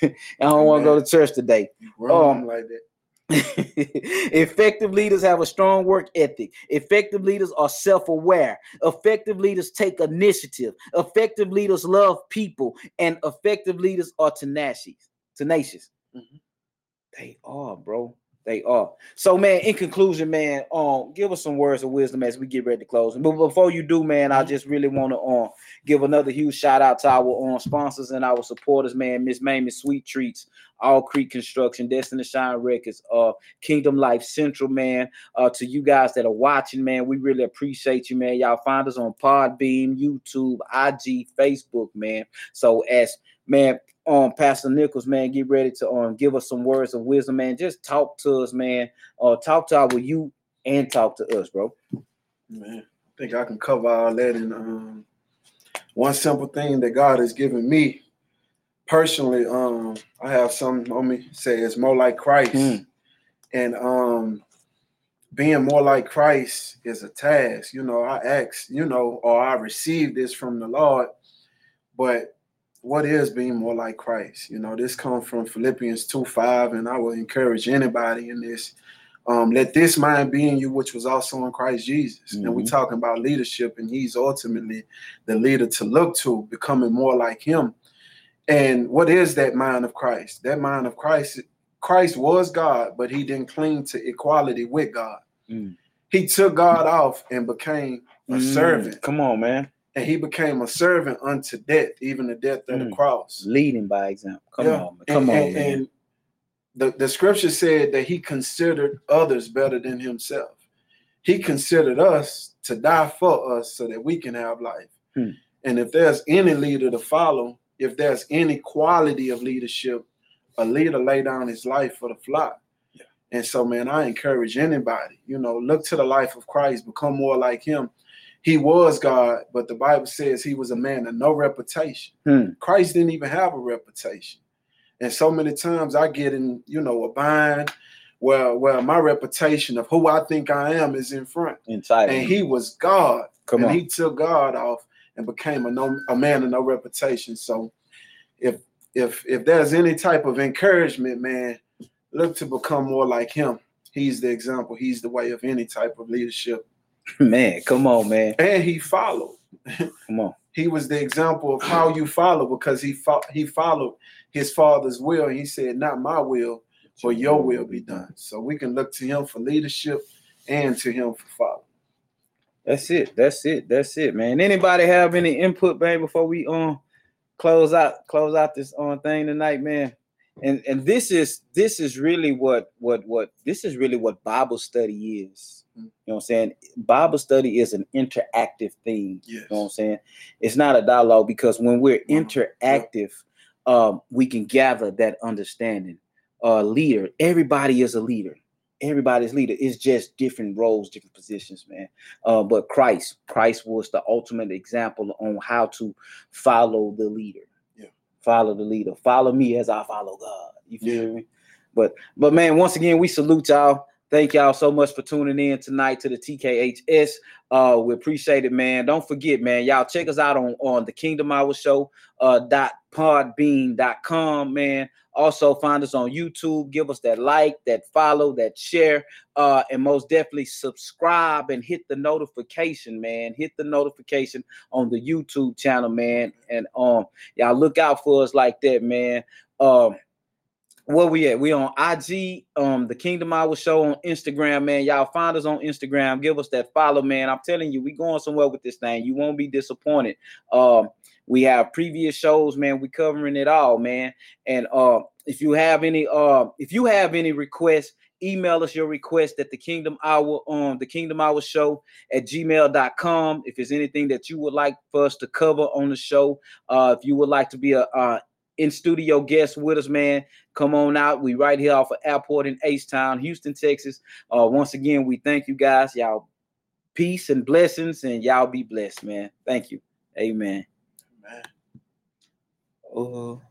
I don't want to go to church today. Um, like that. Effective leaders have a strong work ethic. Effective leaders are self-aware. Effective leaders take initiative. Effective leaders love people. And effective leaders are tenacious. Tenacious. Mm-hmm. They are, bro. They are. So, man, in conclusion, man, um, give us some words of wisdom as we get ready to close. But before you do, man, I just really want to um give another huge shout out to our um, sponsors and our supporters, man. Miss Mamie Sweet Treats, All Creek Construction, Destiny Shine Records, uh, Kingdom Life Central, man. Uh, to you guys that are watching, man, we really appreciate you, man. Y'all find us on Podbean, YouTube, I G, Facebook, man. So, as man. Um, Pastor Nichols, man, get ready to um give us some words of wisdom, man. Just talk to us, man. Uh, talk to our youth and talk to us, bro. Man, I think I can cover all that in um one simple thing that God has given me personally. Um, I have something on me say it's more like Christ, mm. and um, being more like Christ is a task. You know, I ask, you know, or I received this from the Lord, but. What is being more like Christ? You know, this comes from Philippians two five, and I will encourage anybody in this. Um, let this mind be in you, which was also in Christ Jesus. Mm-hmm. And we're talking about leadership, and he's ultimately the leader to look to, becoming more like him. And what is that mind of Christ? That mind of Christ, Christ was God, but he didn't cling to equality with God. Mm. He took God off and became a mm. servant. Come on, man. And he became a servant unto death, even the death of mm, the cross. Leading by example. Come yeah. on, man. Come and, on, and, man. And the, the scripture said that he considered others better than himself. He considered us to die for us so that we can have life. Hmm. And if there's any leader to follow, if there's any quality of leadership, a leader lay down his life for the flock. Yeah. And so, man, I encourage anybody, you know, look to the life of Christ, become more like him. He was God, but the Bible says he was a man of no reputation. Hmm. Christ didn't even have a reputation. And so many times I get in, you know, a bind where, where my reputation of who I think I am is in front. Inside. And he was God. Come and on. He took God off and became a, no, a man of no reputation. So if, if, if there's any type of encouragement, man, look to become more like him. He's the example. He's the way of any type of leadership. Man, come on, man. And he followed. Come on. He was the example of how you follow, because he fo- he followed his father's will. He said, not my will, but your will be done. So we can look to him for leadership and to him for following. That's it. That's it. That's it, man. Anybody have any input, man, before we um close out close out this on thing tonight, man? And and this is this is really what what what this is really what Bible study is. You know what I'm saying? Bible study is an interactive thing. Yes. You know what I'm saying? It's not a dialogue, because when we're interactive, um, we can gather that understanding. Uh, leader, everybody is a leader. Everybody's leader. It's just different roles, different positions, man. Uh, but Christ, Christ was the ultimate example on how to follow the leader. Yeah. Follow the leader. Follow me as I follow God. You feel yeah. me? But but man, once again, we salute y'all. Thank y'all so much for tuning in tonight to the T K H S. Uh, we appreciate it, man. Don't forget, man, y'all check us out on, on the Kingdom Hour Show uh, dot podbean dot com, man. Also find us on YouTube. Give us that like, that follow, that share, uh, and most definitely subscribe and hit the notification, man. Hit the notification on the YouTube channel, man. And um, y'all look out for us like that, man. Um. Where we at? We on I G, um, the Kingdom Hour Show on Instagram, man. Y'all find us on Instagram. Give us that follow, man. I'm telling you, we going somewhere with this thing. You won't be disappointed. Um, we have previous shows, man. We covering it all, man. And uh, if you have any, uh, if you have any requests, email us your request at the Kingdom Hour on um, the Kingdom Hour Show at gmail dot com. If there's anything that you would like for us to cover on the show, uh, if you would like to be a uh, in studio guests with us, man, come on out. We right here off of Airport in H-Town, Houston, Texas. Uh, once again, we thank you guys. Y'all peace and blessings, and y'all be blessed, man. Thank you. Amen. Amen. Oh.